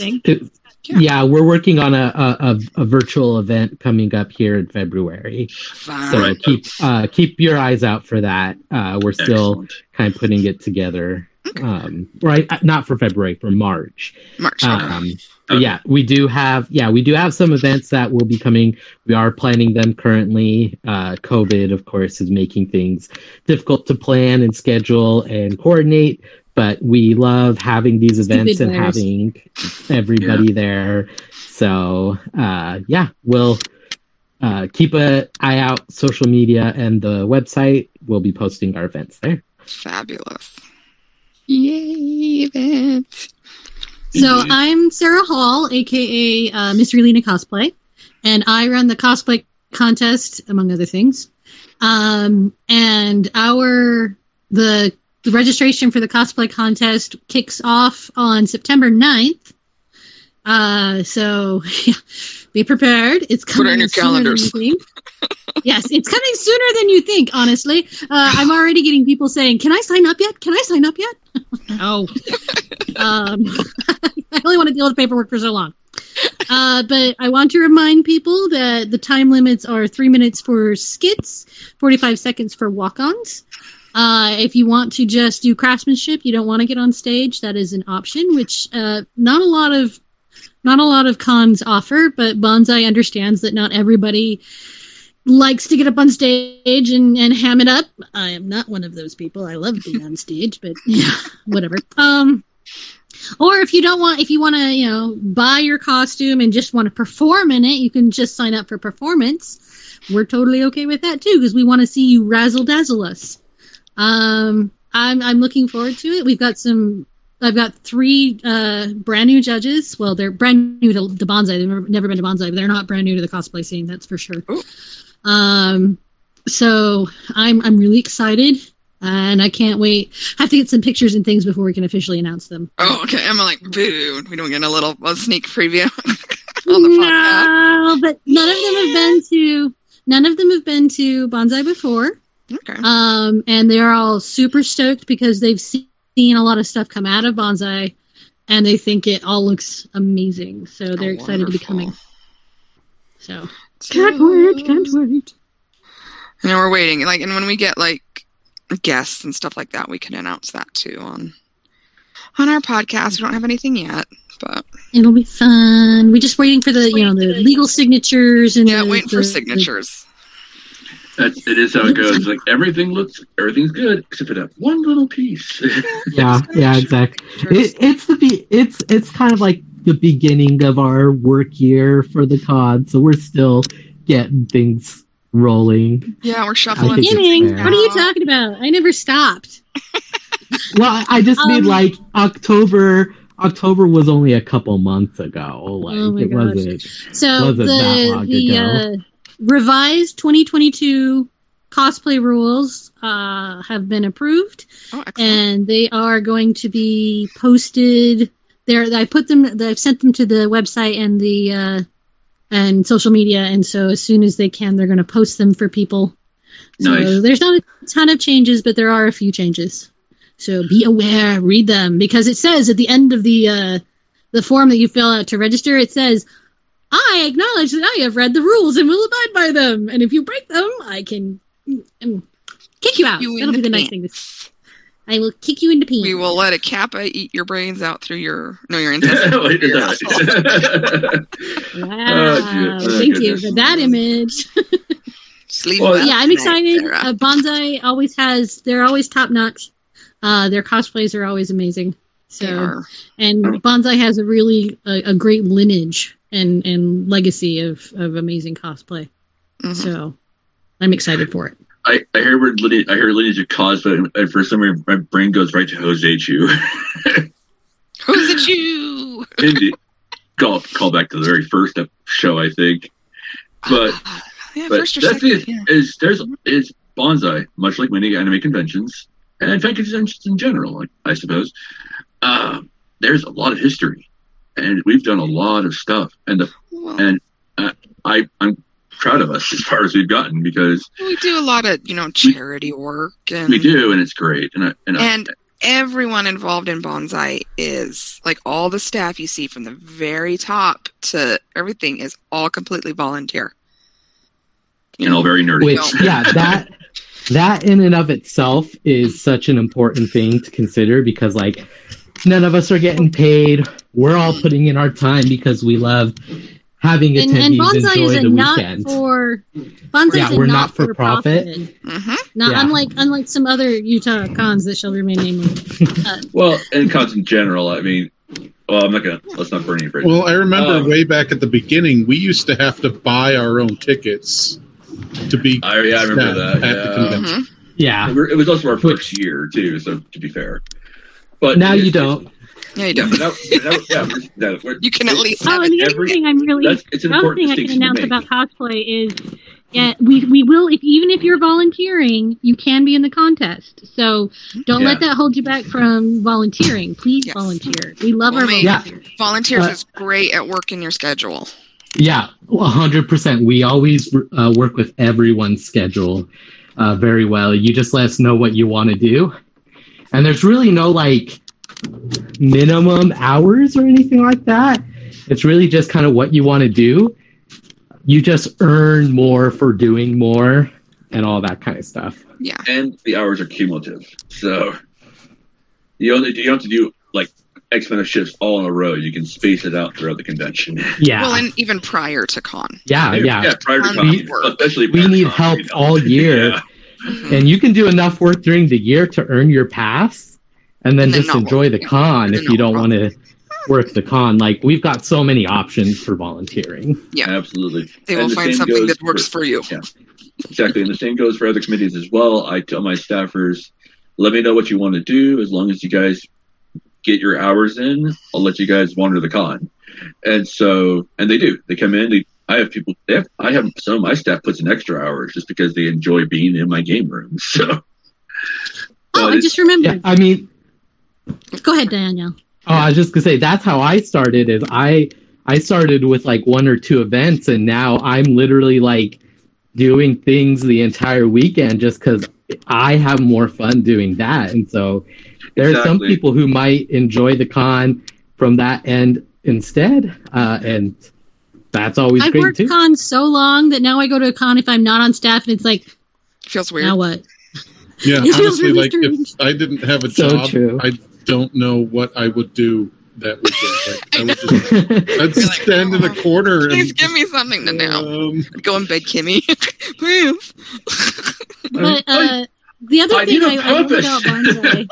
Yeah. yeah, we're working on a, a, a virtual event coming up here in February. Wow. So right. keep uh, keep your eyes out for that. Uh, we're Excellent. Still kind of putting it together. um, right? Not for February, for March. March. Um, okay. Yeah, we do have. Yeah, we do have some events that will be coming. We are planning them currently. Uh, COVID, of course, is making things difficult to plan and schedule and coordinate. But we love having these events Stupid and players. having everybody yeah. there. So uh, yeah, we'll. Uh, keep an eye out, social media and the website. We'll be posting our events there. Fabulous. Yay, event. So I'm Sarah Hall, a k a. Uh, Mystery Lena Cosplay, and I run the cosplay contest, among other things. Um, and our the, the registration for the cosplay contest kicks off on September ninth. Uh, so yeah, be prepared. It's coming. Put it on your calendars. Yes, it's coming sooner than you think. Honestly, uh, I'm already getting people saying, "Can I sign up yet? Can I sign up yet?" No, um, I only want to deal with paperwork for so long. Uh, but I want to remind people that the time limits are three minutes for skits, forty-five seconds for walk-ons. Uh, if you want to just do craftsmanship, you don't want to get on stage. That is an option, which uh, not a lot of. Not a lot of cons offer, but Banzai understands that not everybody likes to get up on stage and, and ham it up. I am not one of those people. I love being on stage, but yeah, whatever. Um, or if you don't want, if you want to, you know, buy your costume and just want to perform in it, you can just sign up for performance. We're totally okay with that too, because we want to see you razzle dazzle us. Um, I'm I'm looking forward to it. We've got some. I've got three uh, brand new judges. Well, they're brand new to, to Banzai. They've never, never been to Banzai, but they're not brand new to the cosplay scene, that's for sure. Um, so I'm I'm really excited, and I can't wait. I have to get some pictures and things before we can officially announce them. Oh, okay. I'm like, boo. We don't get a little a sneak preview on the no, podcast. No, but none of them have been to none of them have been to Banzai before. Okay. Um, and they're all super stoked because they've seen. Seen a lot of stuff come out of Banzai, and they think it all looks amazing. So they're oh, excited wonderful. to be coming. So can't wait, can't wait. And we're waiting. Like, and when we get like guests and stuff like that, we can announce that too on on our podcast. We don't have anything yet, but it'll be fun. We're just waiting for the you know the legal signatures and yeah, the, waiting the, for signatures. The, That's, it is how it goes. Like everything looks, everything's good except for that one little piece. yeah, yeah, exactly. It, it's the be, it's it's kind of like the beginning of our work year for the con, so we're still getting things rolling. Yeah, we're shuffling. Beginning? What are you talking about? I never stopped. well, I, I just um, mean like October. October was only a couple months ago. Like oh my it gosh. wasn't. So wasn't the, that long the, ago. Uh, Revised twenty twenty-two cosplay rules uh, have been approved, oh, and they are going to be posted. There, I put them. I've sent them to the website and the uh, and social media, and so as soon as they can, they're going to post them for people. So nice. There's not a ton of changes, but there are a few changes. So be aware, read them because it says at the end of the uh, the form that you fill out to register, it says. I acknowledge that I have read the rules and will abide by them. And if you break them, I can um, kick you out. You That'll be the, the nice thing. I will kick you into pants. We will let a kappa eat your brains out through your... No, your intestines. Wow. Oh, oh, thank you for that image. Sleep well, yeah, I'm excited. Uh, Banzai always has... They're always top-notch. Uh, their cosplays are always amazing. So, and Banzai has a really... A, a great lineage... And, and legacy of, of amazing cosplay. Mm-hmm. So I'm excited for it. I, I hear we're lineage, I hear lineage of cosplay, and for some reason my brain goes right to Jose Chu. Jose Chu! Indeed. Call, call back to the very first show, I think. But, uh, yeah, but first or that's second, it. Yeah. Is, there's, it's Banzai, much like many anime conventions, and in fact, conventions in general, like, I suppose. Uh, there's a lot of history. And we've done a lot of stuff, and the well, and uh, I I'm proud of us as far as we've gotten because we do a lot of you know charity we, work, and we do, and it's great, and I, and, and I, everyone involved in Banzai is like all the staff you see from the very top to everything is all completely volunteer, and all very nerdy. Which, yeah, that that in and of itself is such an important thing to consider, because like none of us are getting paid. We're all putting in our time because we love having and, attendees and Banzai enjoy is the not weekend. For, Banzai yeah, is we're not, not for profit. profit. Uh-huh. Not yeah. unlike unlike some other Utah cons that shall remain nameless. Uh, well, and cons in general, I mean. Well, I'm not gonna. Let's not burn any bridges. Well, I remember um, way back at the beginning, we used to have to buy our own tickets to be. I, yeah, I remember that. At yeah. The convention. Mm-hmm. yeah, it was also our first year too. So to be fair, but now you don't. No, you don't. Now, now, yeah, now, you can at least. Oh, and the other thing I'm really. Another thing I can announce about cosplay is, yeah, we we will. If even if you're volunteering, you can be in the contest. So don't yeah. let that hold you back from volunteering. Please yes. volunteer. We love well, our mate, volunteers. Yeah. Volunteers uh, is great at working your schedule. Yeah, one hundred percent. We always uh, work with everyone's schedule uh, very well. You just let us know what you want to do, and there's really no like minimum hours or anything like that. It's really just kind of what you want to do. You just earn more for doing more and all that kind of stuff. Yeah. And the hours are cumulative. So you only you don't have to do like X amount of shifts all in a row. You can space it out throughout the convention. Yeah. Well, and even prior to con. Yeah, yeah. yeah prior to con. We, especially prior we need to con, help you know? all year. yeah. mm-hmm. And you can do enough work during the year to earn your pass and then, and then just enjoy work. the con if you don't want to work the con. Like, we've got so many options for volunteering. Yeah, absolutely. They will the find something that works for, for you. Yeah, exactly. And the same goes for other committees as well. I tell my staffers, let me know what you want to do. As long as you guys get your hours in, I'll let you guys wander the con. And so, and they do. They come in. They, I have people, they have, I have some of my staff puts in extra hours just because they enjoy being in my game room. So, oh, I just remembered. Yeah, I mean, go ahead, Danielle. Oh, I was just going to say, that's how I started. Is I I started with like one or two events, and now I'm literally like doing things the entire weekend just because I have more fun doing that. And so there exactly. are some people who might enjoy the con from that end instead. Uh, and that's always I've great, worked too. Con so long that now I go to a con if I'm not on staff, and it's like, feels weird. Now what? Yeah, honestly, like strange. If I didn't have a job, so I don't know what I would do that weekend. Like, I would just I'd like, stand oh, in a corner. Please and, give me something to know. Um, go and beg Kimmy. Please. But uh, the other I thing I, I love about Banzai,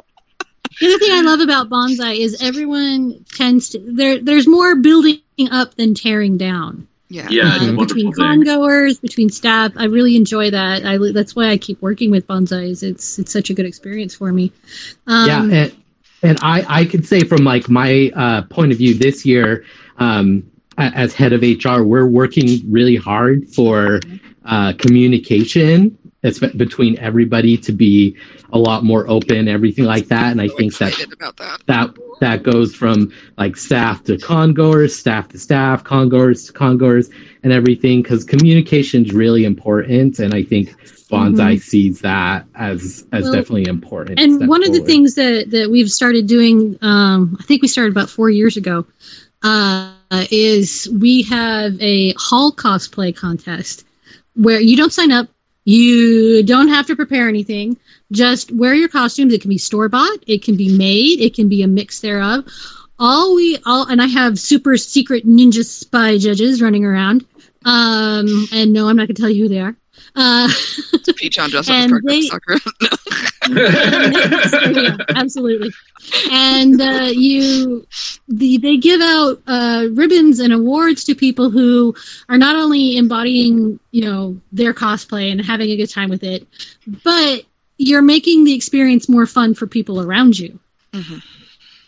the other thing I love about Banzai is everyone tends to there. There's more building up than tearing down. Yeah, yeah uh, between congoers, between staff, I really enjoy that. I that's why I keep working with Banzai. Is it's it's such a good experience for me. Um, yeah, and, and I I could say from like my uh, point of view this year, um, as head of H R, we're working really hard for uh, communication between everybody to be a lot more open, everything like that. And I so think that, about that that. That goes from like staff to congoers, staff to staff, congoers to congoers, and everything, because communication is really important, and I think Banzai mm-hmm. sees that as as well, definitely important. And one forward. of the things that, that we've started doing, um, I think we started about four years ago, uh, is we have a hall cosplay contest where you don't sign up, you don't have to prepare anything. Just wear your costumes. It can be store-bought. It can be made. It can be a mix thereof. All we all, and I have super secret ninja spy judges running around. Um, and no, I'm not going to tell you who they are. Uh, it's Peach on dress up as Cardcaptor Sakura. Absolutely. And uh, you, the, they give out uh, ribbons and awards to people who are not only embodying, you know, their cosplay and having a good time with it, but you're making the experience more fun for people around you. Mm-hmm.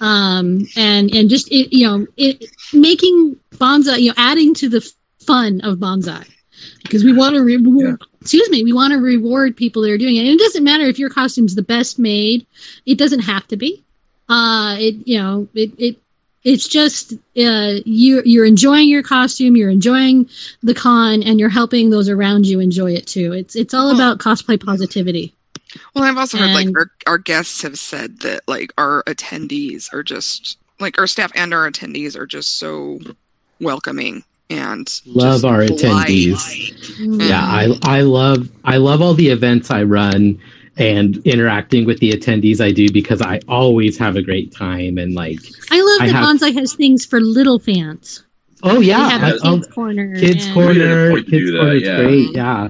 Um, and, and just, it, you know, it, making Banzai, you know, adding to the fun of Banzai, because we want to reward, yeah. excuse me, we want to reward people that are doing it. And it doesn't matter if your costume's the best made. It doesn't have to be. Uh, it, you know, it, it, it's just, uh, you, you're enjoying your costume, you're enjoying the con, and you're helping those around you enjoy it too. It's, it's all oh. about cosplay positivity. Well, I've also heard, and, like, our, our guests have said that, like, our attendees are just, like, our staff and our attendees are just so welcoming and love our blight. attendees. Mm. Yeah, I I love I love all the events I run and interacting with the attendees I do, because I always have a great time. And like, I love I that have... Banzai has things for little fans. Oh yeah, have I, kids oh, corner, kids and... corner, kids that, corner is yeah. great. Yeah,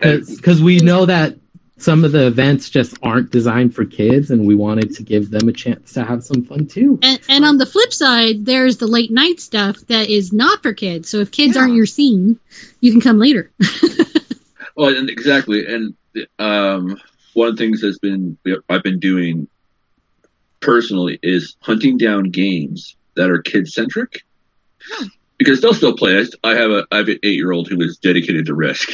because we know that some of the events just aren't designed for kids, and we wanted to give them a chance to have some fun too. And, and on the flip side, there's the late night stuff that is not for kids. So if kids yeah. aren't your scene, you can come later. Well, and exactly, and um, one of the things that's been I've been doing personally is hunting down games that are kid centric. Huh. Because they'll still play. I have a I have an eight year old who is dedicated to Risk,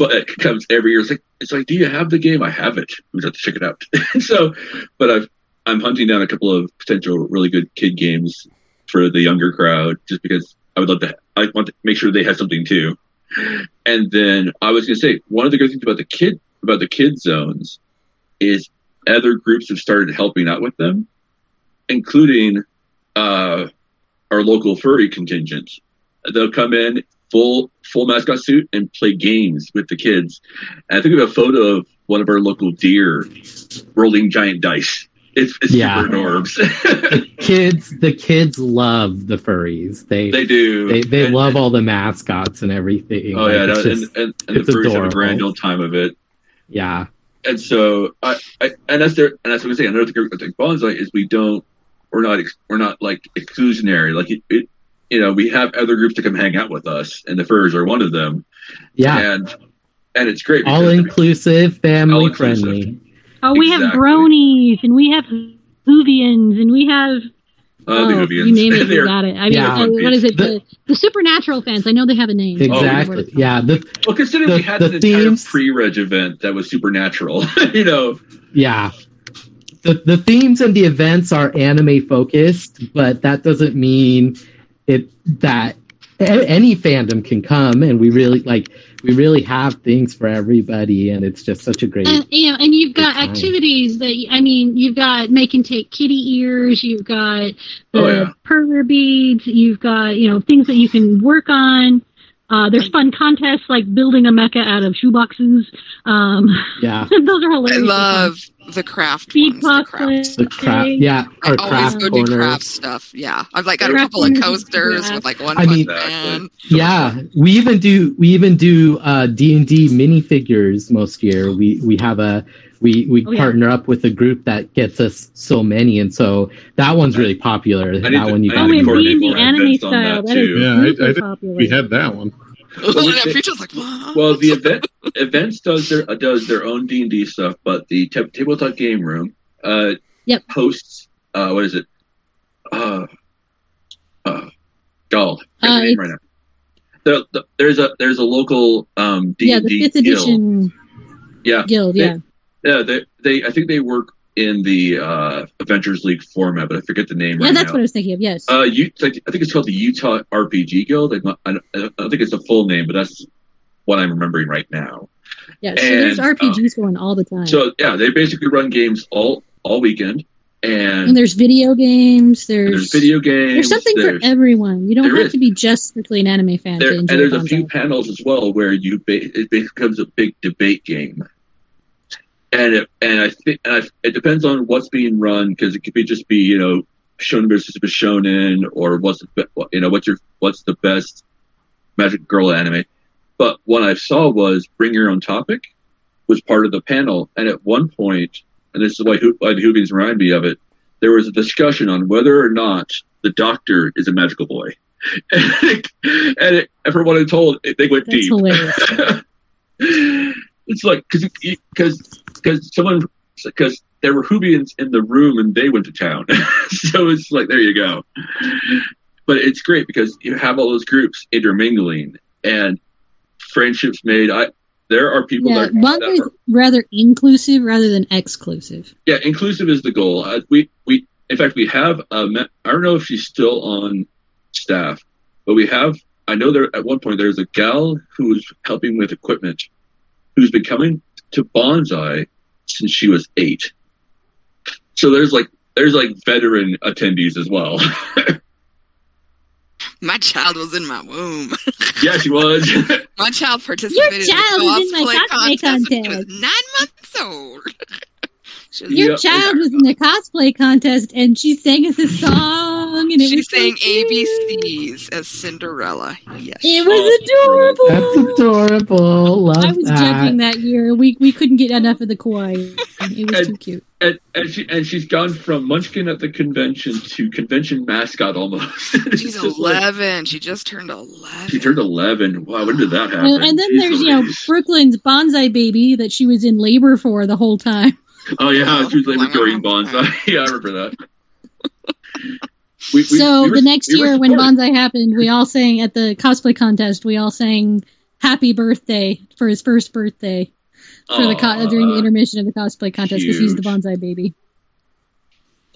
but it comes every year. It's like it's like, do you have the game? I have it. We have to check it out. So, but I've I'm hunting down a couple of potential really good kid games for the younger crowd, just because I would love to. I want to make sure they have something too. And then I was going to say, one of the good things about the kid about the kid zones is other groups have started helping out with them, including. Uh, Our local furry contingent. They'll come in full full mascot suit and play games with the kids. And I think we have a photo of one of our local deer rolling giant dice. It's, it's yeah. super enormous. the kids, the kids love the furries. They they do. They, they and, love all the mascots and everything. Oh like, yeah, it's no, just, and, and, and it's the furries adorable. Have a grand old time of it. Yeah. And so I, I and that's their and that's what we say. Another thing with Banzai is we don't. We're not we're not like exclusionary. Like it, it, you know, we have other groups to come hang out with us, and the furs are one of them. Yeah, and and it's great. All inclusive, family friendly. Oh, we exactly. have bronies, and we have Hoovians, and we have. Uh, oh, you name it, you got it. I mean, yeah. uh, what is it? The, the Supernatural fans. I know they have a name. Exactly. Oh, yeah. The, well, considering the, we had the an themes, entire pre-reg event that was Supernatural, you know. Yeah. The, the themes and the events are anime focused, but that doesn't mean it that a- any fandom can come. And we really like we really have things for everybody, and it's just such a great. And, you know, and you've got time. Activities that I mean, you've got make and take kitty ears, you've got the oh, yeah. perler beads, you've got you know things that you can work on. Uh, there's fun contests like building a mecha out of shoeboxes. Um, yeah, those are hilarious. I love the craft ones. The crafts. The craft, yeah. I or craft always go do craft stuff. Yeah, I've like got a couple of coasters with like one. I mean, exactly. yeah, we even do we even do uh, D and D minifigures most year. We we have a we we oh, yeah. partner up with a group that gets us so many, and so that one's really popular. I that to, one you got. Oh, and the anime style. That that is yeah, really I, I think we had that one. Well, it, it, like, well, the event events does their does their own D and D stuff, but the te- tabletop game room uh, yep. hosts uh, what is it? Uh, uh, God, I can't uh, name right now. There, the, there's a there's a local um, D and D yeah, the fifth guild. Edition yeah, guild, they, yeah, yeah. They, they I think they work in the uh, Adventures League format, but I forget the name yeah, right now. Yeah, that's what I was thinking of, yes. Uh, you, I think it's called the Utah R P G Guild. I don't, I don't think it's a full name, but that's what I'm remembering right now. Yeah, so and, there's R P Gs um, going all the time. So, yeah, they basically run games all, all weekend. And, and there's video games. There's, there's video games. There's something there's, for everyone. You don't have is. to be just strictly an anime fan there, to enjoy And there's content. A few panels as well where you ba- it becomes a big debate game. And it, and I think and I, it depends on what's being run, because it could be just be you know shonen versus shonen, or what's the, you know what's your what's the best magic girl anime. But what I saw was bring your own topic was part of the panel, and at one point, and this is why, why the Hoobies remind me of it, there was a discussion on whether or not the doctor is a magical boy, and, it, and it, for what I'm told, it, they went That's deep. Hilarious. It's like because because someone because there were Hoobians in the room and they went to town, so it's like there you go. But it's great because you have all those groups intermingling and friendships made. I there are people yeah, that, are, that are rather inclusive rather than exclusive. Yeah, inclusive is the goal. Uh, we we in fact we have a me- I don't know if she's still on staff, but we have I know there at one point there's a gal who was helping with equipment, who's been coming to Banzai since she was eight. So there's like there's like veteran attendees as well. My child was in my womb. Yeah, she was. My child participated Your child in the was in my cosplay contest. contest. She was nine months old. Was, Your yep, child was in the cosplay contest, and she sang us a song. And it she was sang so A B Cs as Cinderella. Yes, it was adorable. That's adorable. Love I was that. Jumping that year. We we couldn't get enough of the kawaii. It was and, too cute. And, and she and she's gone from Munchkin at the convention to convention mascot almost. She's eleven. Like, she just turned eleven. She turned eleven. Wow, when did that happen? And, and then Jeez, there's you know Brooklyn's Banzai baby that she was in labor for the whole time. Oh yeah, she was like Gurren Banzai. Yeah, I remember that. We, we, so we were, the next we year when Banzai happened, we all sang at the cosplay contest. We all sang "Happy Birthday" for his first birthday for Aww, the co- during the intermission of the cosplay contest because he's the Banzai baby.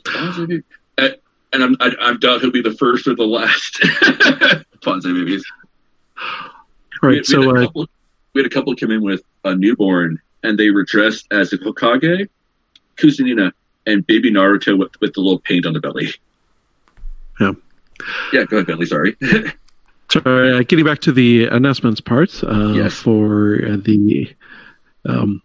And, and I'm, I, I doubt he'll be the first or the last Banzai babies. Right. We, so we had, uh, couple, we had a couple come in with a newborn, and they were dressed as a Hokage, Kusanina, and baby Naruto with, with the little paint on the belly. Yeah. Yeah, go ahead, Bentley, sorry. Sorry, uh, getting back to the announcements part uh, yes. for uh, the... Um,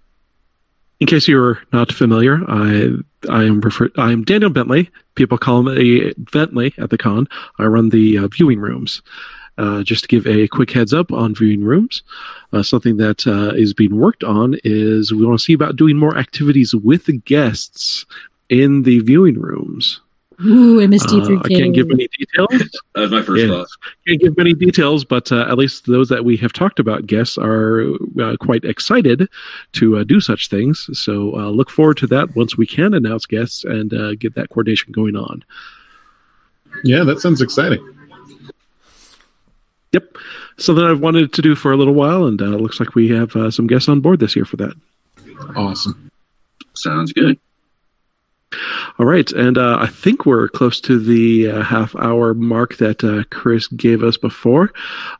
in case you're not familiar, I I am refer- I am Daniel Bentley. People call me Bentley at the con. I run the uh, viewing rooms. Uh, just to give a quick heads up on viewing rooms, uh, something that uh, is being worked on is we want to see about doing more activities with guests in the viewing rooms. Ooh, M S T three K. Uh, I can't give any details. That was my first yeah. thought. Can't give many details, but uh, at least those that we have talked about, guests are uh, quite excited to uh, do such things. So uh, look forward to that once we can announce guests and uh, get that coordination going on. Yeah, that sounds exciting. Yep, something I've wanted to do for a little while, and it uh, looks like we have uh, some guests on board this year for that. Awesome. Sounds good. All right, and uh, I think we're close to the uh, half-hour mark that uh, Chris gave us before.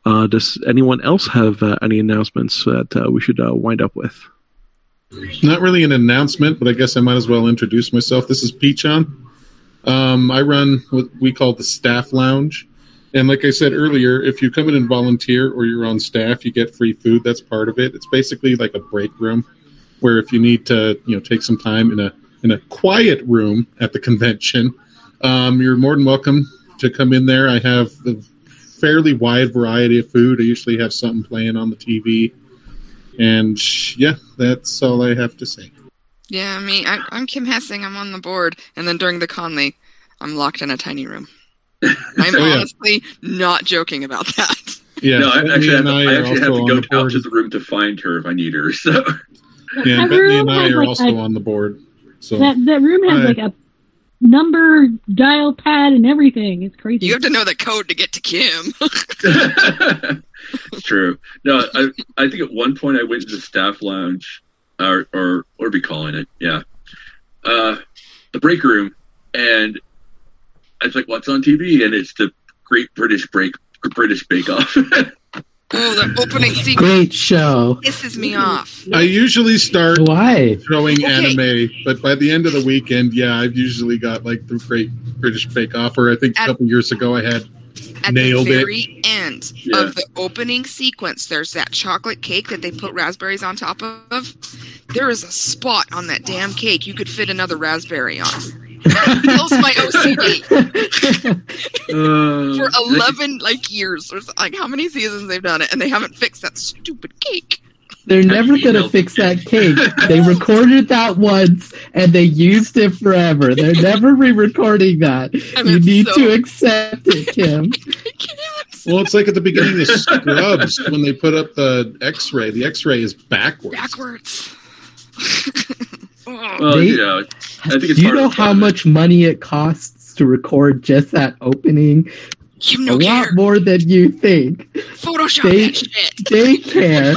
Uh, does anyone else have uh, any announcements that uh, we should uh, wind up with? Not really an announcement, but I guess I might as well introduce myself. This is Peachon. Um, I run what we call the Staff Lounge. And like I said earlier, if you come in and volunteer or you're on staff, you get free food. That's part of it. It's basically like a break room where if you need to, you know, take some time in a in a quiet room at the convention, um, you're more than welcome to come in there. I have a fairly wide variety of food. I usually have something playing on the T V. And, yeah, that's all I have to say. Yeah, me. I, I'm Kim Hessing. I'm on the board. And then during the con, they, I'm locked in a tiny room. I'm oh, yeah. honestly not joking about that. Yeah, no, I actually, and I, have, I actually have to go out board. to the room to find her if I need her. So, yeah, and Bentley and I are like also a, on the board. So that, that room has I, like a number dial pad and everything. It's crazy. You have to know the code to get to Kim. It's true. No, I I think at one point I went to the staff lounge, or or what are we calling it? Yeah, uh, the break room, and it's like what's on T V, and it's the Great British Break, British Bake Off. Oh, the opening sequence! Great show. Pisses me off. I usually start Why? throwing okay. anime, but by the end of the weekend, yeah, I've usually got like the Great British Bake Off, or I think at, a couple years ago I had at nailed it. At the very it. end yeah. of the opening sequence, there's that chocolate cake that they put raspberries on top of. There is a spot on that damn cake you could fit another raspberry on. Kills my O C D uh, for eleven like years. There's like how many seasons they've done it, and they haven't fixed that stupid cake. They're never gonna fix that cake. They recorded that once, and they used it forever. They're never re-recording that. I mean, you need so... to accept it, Kim. Well, it's like at the beginning of Scrubs when they put up the X-ray. The X-ray is backwards. Backwards. Well, they, yeah, I think it's do you know how much money it costs to record just that opening? You no a care. lot more than you think. Photoshop they, that shit. They care.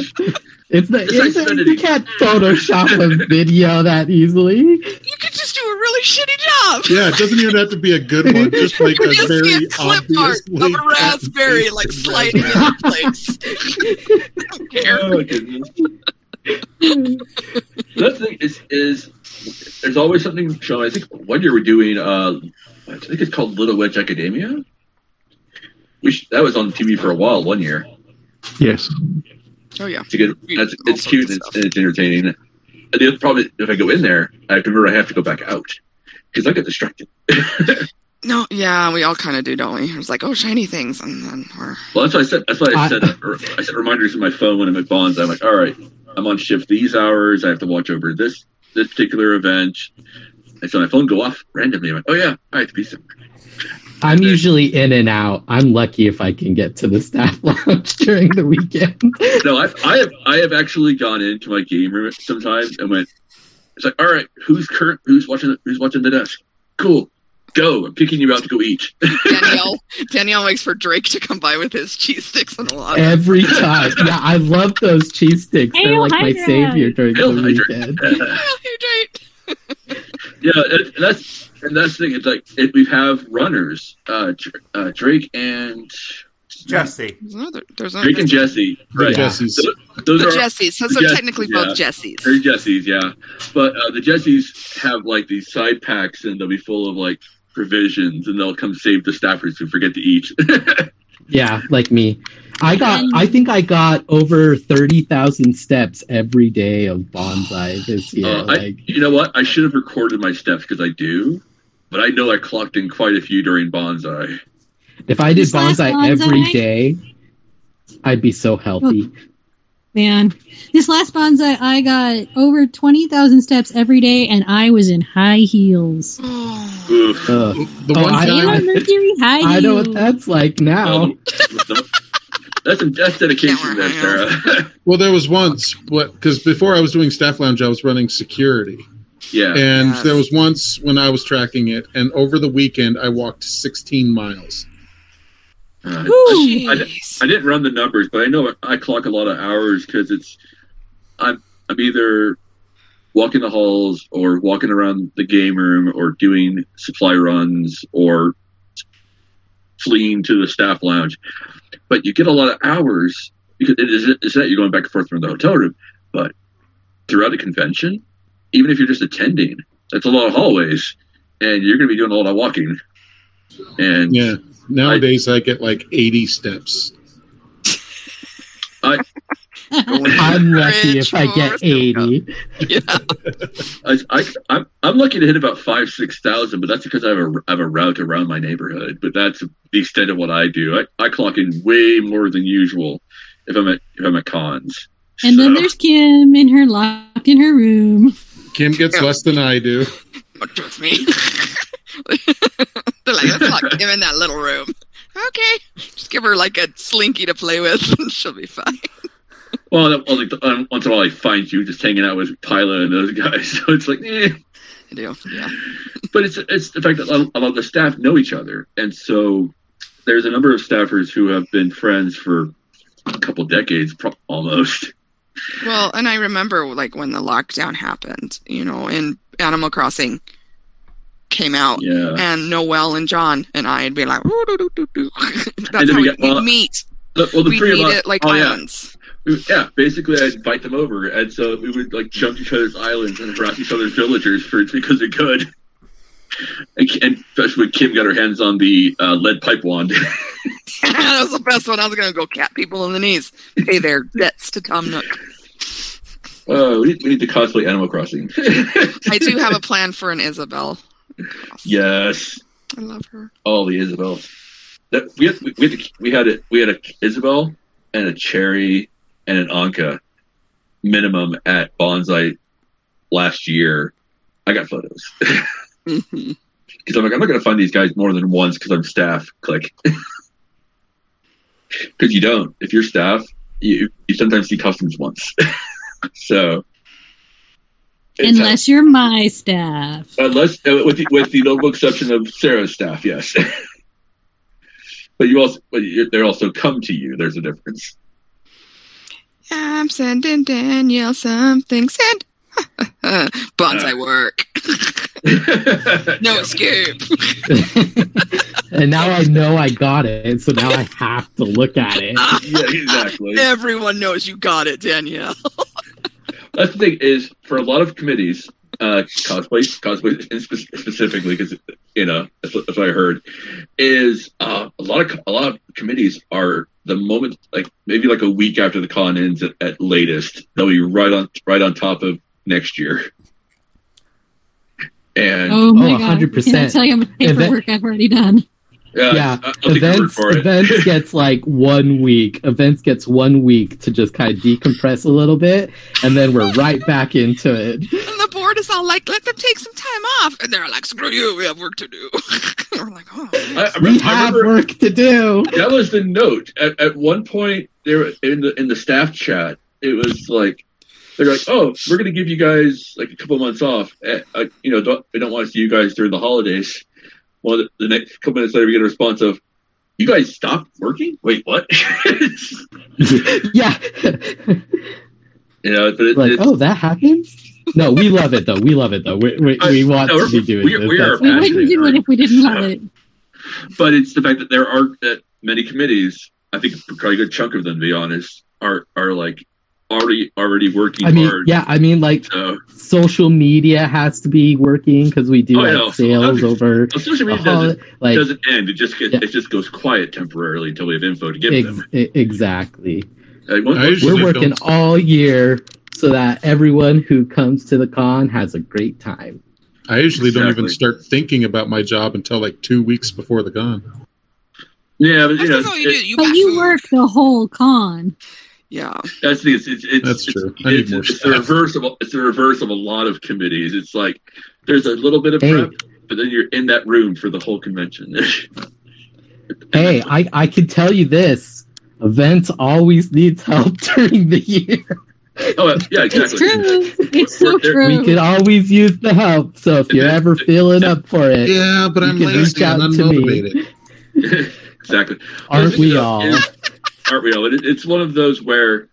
It's the, it's it's you can't Photoshop a video that easily. You could just do a really shitty job. Yeah, it doesn't even have to be a good one. Just like a very obvious of a raspberry, like sliding into place. I don't care. Oh, goodness. The other thing is, is there's always something showing. I think one year we're doing, uh, I think it's called Little Witch Academia. We should, that was on T V for a while one year. Yes. Oh yeah. It's good. That's, it's cute and it's, and it's entertaining. The other problem is if I go in there, I remember I have to go back out because I get distracted. No, yeah, we all kind of do, don't we? It's like, oh, shiny things, and then we're. Well, that's what I said. That's what I, I... said. I set reminders in my phone when I'm at Bonds. I'm like, all right, I'm on shift these hours. I have to watch over this this particular event. And so my phone go off randomly. I'm like, oh yeah, I have to be somewhere. I'm usually in and out. I'm lucky if I can get to the staff lounge during the weekend. No, I, I have I have actually gone into my game room sometimes and went. It's like, all right, who's current? Who's watching? Who's watching the desk? Cool, go. I'm picking you out to go eat. Danielle Danielle makes for Drake to come by with his cheese sticks and water every time. Yeah, I love those cheese sticks. They're Hail like hydrate. My savior during Hail the weekend. Hail hydrate. Yeah, and that's. And that's the thing. It's like it, we have runners, uh, uh, Drake and Jesse. Another, there's Drake and Jesse, right? Yeah. Jessies. So, those the are Jessies. So, the so Jessies, technically yeah. both Jessies. They're Jessies, yeah. But uh, the Jessies have like these side packs, and they'll be full of like provisions, and they'll come save the staffers who forget to eat. Yeah, like me. I got. I think I got over thirty thousand steps every day of Banzai this year. Uh, like, I, you know what? I should have recorded my steps because I do. But I know I clocked in quite a few during Banzai. If I did this Banzai, Banzai every day, I'd be so healthy. Oh, man, this last Banzai, I got over twenty thousand steps every day, and I was in high heels. Oof. Uh, the oh, one I, I, Mercury high I heels. Know what that's like now. Um, that's, that's dedication there, Sarah. Well, there was once, because before I was doing Staff Lounge, I was running security. Yeah, and yes. There was once when I was tracking it, and over the weekend I walked sixteen miles. Uh, Ooh, I, I, I didn't run the numbers, but I know I clock a lot of hours because it's I'm I'm either walking the halls or walking around the game room or doing supply runs or fleeing to the staff lounge. But you get a lot of hours because it is it's that you're going back and forth from the hotel room, but throughout a convention. Even if you're just attending, that's a lot of hallways, and you're going to be doing a lot of walking. And yeah, nowadays I, I get like eighty steps. I, I'm lucky if I get eighty. Yeah. I, I, I'm, I'm lucky to hit about five, six thousand, but that's because I have a I have a route around my neighborhood. But that's the extent of what I do. I, I clock in way more than usual if I'm at if I'm at cons. And so. Then there's Kim in her locked in her room. Kim gets yeah. less than I do. Trust me. They're like, let's lock Kim in that little room. Okay. Just give her like a slinky to play with and she'll be fine. Well, that, well like, um, once in a while I find you just hanging out with Tyler and those guys. So it's like, eh. I do, yeah. But it's, it's the fact that a lot of the staff know each other. And so there's a number of staffers who have been friends for a couple decades pro- almost. Well, and I remember, like, when the lockdown happened, you know, and Animal Crossing came out, yeah. and Noelle and John and I would be like, that's how we get, we'd well, meet. The, well, the we'd three meet of us, at, like, oh, islands. Yeah. yeah, basically, I'd invite them over, and so we would, like, jump to each other's islands and harass each other's villagers for because we could. And, and especially when Kim got her hands on the uh, lead pipe wand. That was the best one. I was going to go cat people in the knees. Pay their debts to Tom Nook. Oh, we, we need to cosplay Animal Crossing. I do have a plan for an Isabel. Yes. I love her. Oh, the Isabels. That, we, had, we, had to, we had a we had a Isabel and a Cherry and an Anka minimum at Banzai last year. I got photos. Because mm-hmm. I'm like, I'm not going to find these guys more than once because I'm staff. Click. Because you don't. If you're staff, you, you sometimes see customs once. So, unless how, you're my staff, unless uh, with the, with the notable exception of Sarah's staff, yes. But you also, but they also come to you. There's a difference. I'm sending Danielle something. Send Banzai uh, work. No escape. And now I know I got it, so now I have to look at it. Yeah, exactly. Everyone knows you got it, Danielle. That's the thing is, for a lot of committees, uh, cosplay, cosplay specifically, because you know that's, that's what I heard. Is uh, a lot of a lot of committees are the moment, like maybe like a week after the con ends at, at latest, they'll be right on right on top of next year. And oh my god! one hundred percent. Can I tell you how much paperwork Event- I've already done? Yeah, yeah. I'll events for it. Events gets like one week. Events gets one week to just kind of decompress a little bit, and then we're right back into it. And the board is all like, "Let them take some time off," and they're like, "Screw you, we have work to do." And we're like, "Oh, I, I, we I have remember, work to do." That was the note. At, at one point, there in the in the staff chat, it was like. They're like, oh, we're going to give you guys like a couple of months off. Uh, you know, don't, we don't want to see you guys during the holidays. Well, the, the next couple minutes later, we get a response of, you guys stopped working? Wait, what? Yeah. You know, but it, like, it's, oh, that happens? No, we love it, though. We love it, though. We, we, we want no, to be doing we, this. We, are we wouldn't do it if we didn't love it. But it's the fact that there are that many committees, I think probably a good chunk of them, to be honest, are are like, Already, already working I mean, hard. Yeah, I mean, like, so. Social media has to be working because we do oh, have sales well, over. Well, social media doesn't, like, doesn't end; it just gets, yeah. it just goes quiet temporarily until we have info to give Ex- them. Exactly. Like, one, one, we're working don't... all year so that everyone who comes to the con has a great time. I usually exactly. don't even start thinking about my job until like two weeks before the con. Yeah, but you That's know, all you, it, do. You, but you work the whole con. Yeah, that's the it's it's it's, that's it's, true. it's, it's the reverse of it's the reverse of a lot of committees. It's like there's a little bit of hey. prep, but then you're in that room for the whole convention. Hey, I, I can tell you this: events always needs help during the year. Oh yeah, exactly. It's true. It's we're, so true. We could always use the help. So if you're ever feeling up for it, yeah, but you I'm can lazy reach out and unmotivated. To me. Exactly. Aren't we all? Yeah. Aren't we all? It, it's one of those where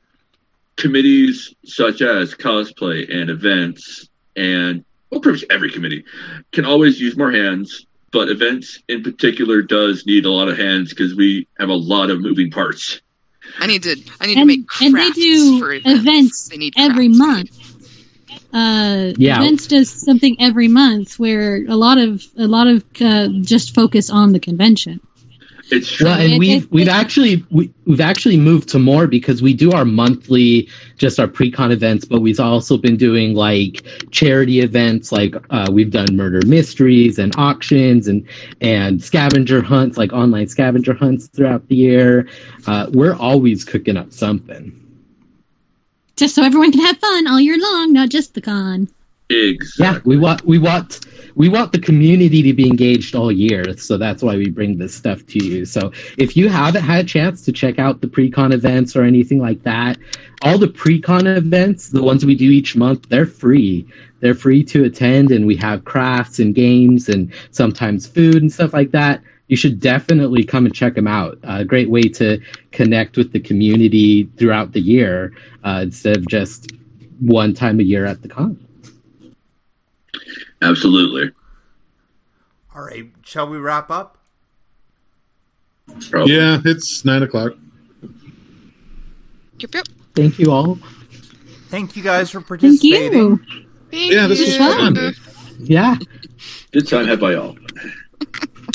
committees such as cosplay and events and well, pretty much every committee can always use more hands, but events in particular does need a lot of hands because we have a lot of moving parts. I need to. I need and, to make crafts and they do for events. events they need every month. Uh, yeah. Events does something every month where a lot of a lot of uh, just focus on the convention. It's true. Well, and we've we've actually we, we've actually moved to more because we do our monthly, just our pre-con events, but we've also been doing like charity events, like uh, we've done murder mysteries and auctions and and scavenger hunts, like online scavenger hunts throughout the year. Uh, we're always cooking up something, just so everyone can have fun all year long, not just the con. Exactly. Yeah, we want we want we want the community to be engaged all year, so that's why we bring this stuff to you. So if you haven't had a chance to check out the pre-con events or anything like that, all the pre-con events, the ones we do each month, they're free. They're free to attend, and we have crafts and games and sometimes food and stuff like that. You should definitely come and check them out. A uh, great way to connect with the community throughout the year uh, instead of just one time a year at the con. Absolutely. All right. Shall we wrap up? Probably. Yeah, it's nine o'clock. Yep, yep. Thank you all. Thank you guys for participating. Thank you. Thank yeah, this you. was fun. Yeah. Good time had by all.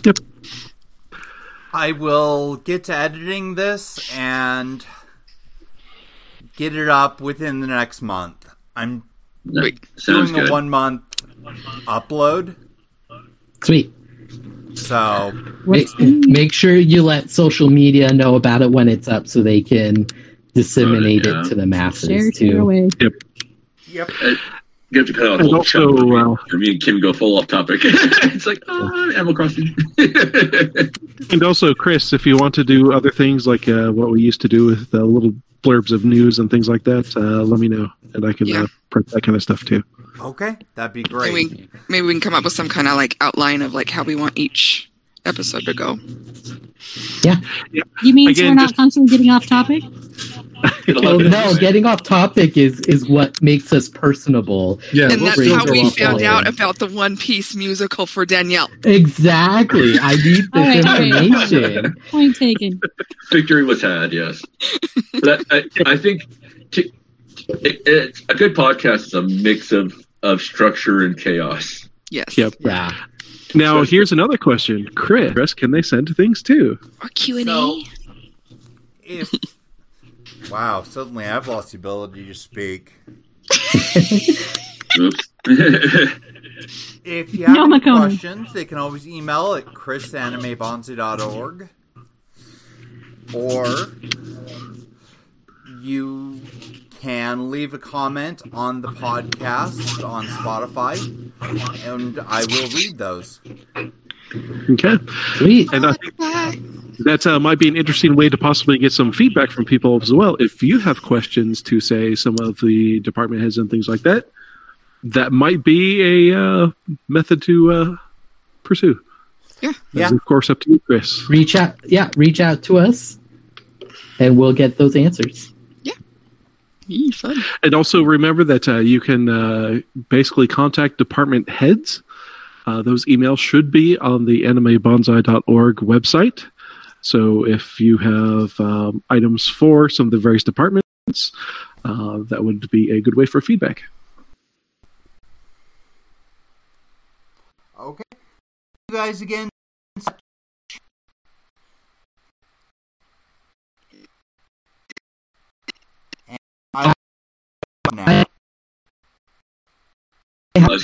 Yep. I will get to editing this and get it up within the next month. I'm that doing a one month upload. Sweet. So make, make sure you let social media know about it when it's up so they can disseminate uh, yeah. it to the masses. Share too. Yep. Yep. I, you have to cut out the whole show for, uh, for me and Kim go full off topic. It's like, ah, Animal Crossing. And also, Chris, if you want to do other things like uh, what we used to do with the uh, little blurbs of news and things like that, uh, let me know. And I can yeah. uh, print that kind of stuff too. Okay, that'd be great. Maybe, maybe we can come up with some kind of like outline of like how we want each episode to go. Yeah. yeah. You mean Again, we're not just... constantly getting off topic? Oh, no, getting off topic is, is what makes us personable. Yeah, and that's how we found out about the One Piece musical for Danielle. Exactly. I need this right, information. Right. Point taken. Victory was had, yes. But I, I, I think t- it, it's, a good podcast is a mix of of structure and chaos. Yes. Yep. Yeah. Now, here's another question. Chris, can they send things too? Or Q and A? So, if... wow, suddenly I've lost the ability to speak. If you have no, any questions, going. They can always email at chris anime bonzi dot org. Or you can leave a comment on the podcast on Spotify, and I will read those. Okay. Sweet. And I think that uh, might be an interesting way to possibly get some feedback from people as well. If you have questions to, say, some of the department heads and things like that, that might be a uh, method to uh, pursue. Yeah, yeah. Of course, up to you, Chris. Reach out, yeah. Reach out to us, and we'll get those answers. Yeah, Yee, fun. And also remember that uh, you can uh, basically contact department heads. Uh, those emails should be on the anime banzai dot org website. So if you have um, items for some of the various departments, uh, that would be a good way for feedback. Okay. You guys again. I, I, I, I,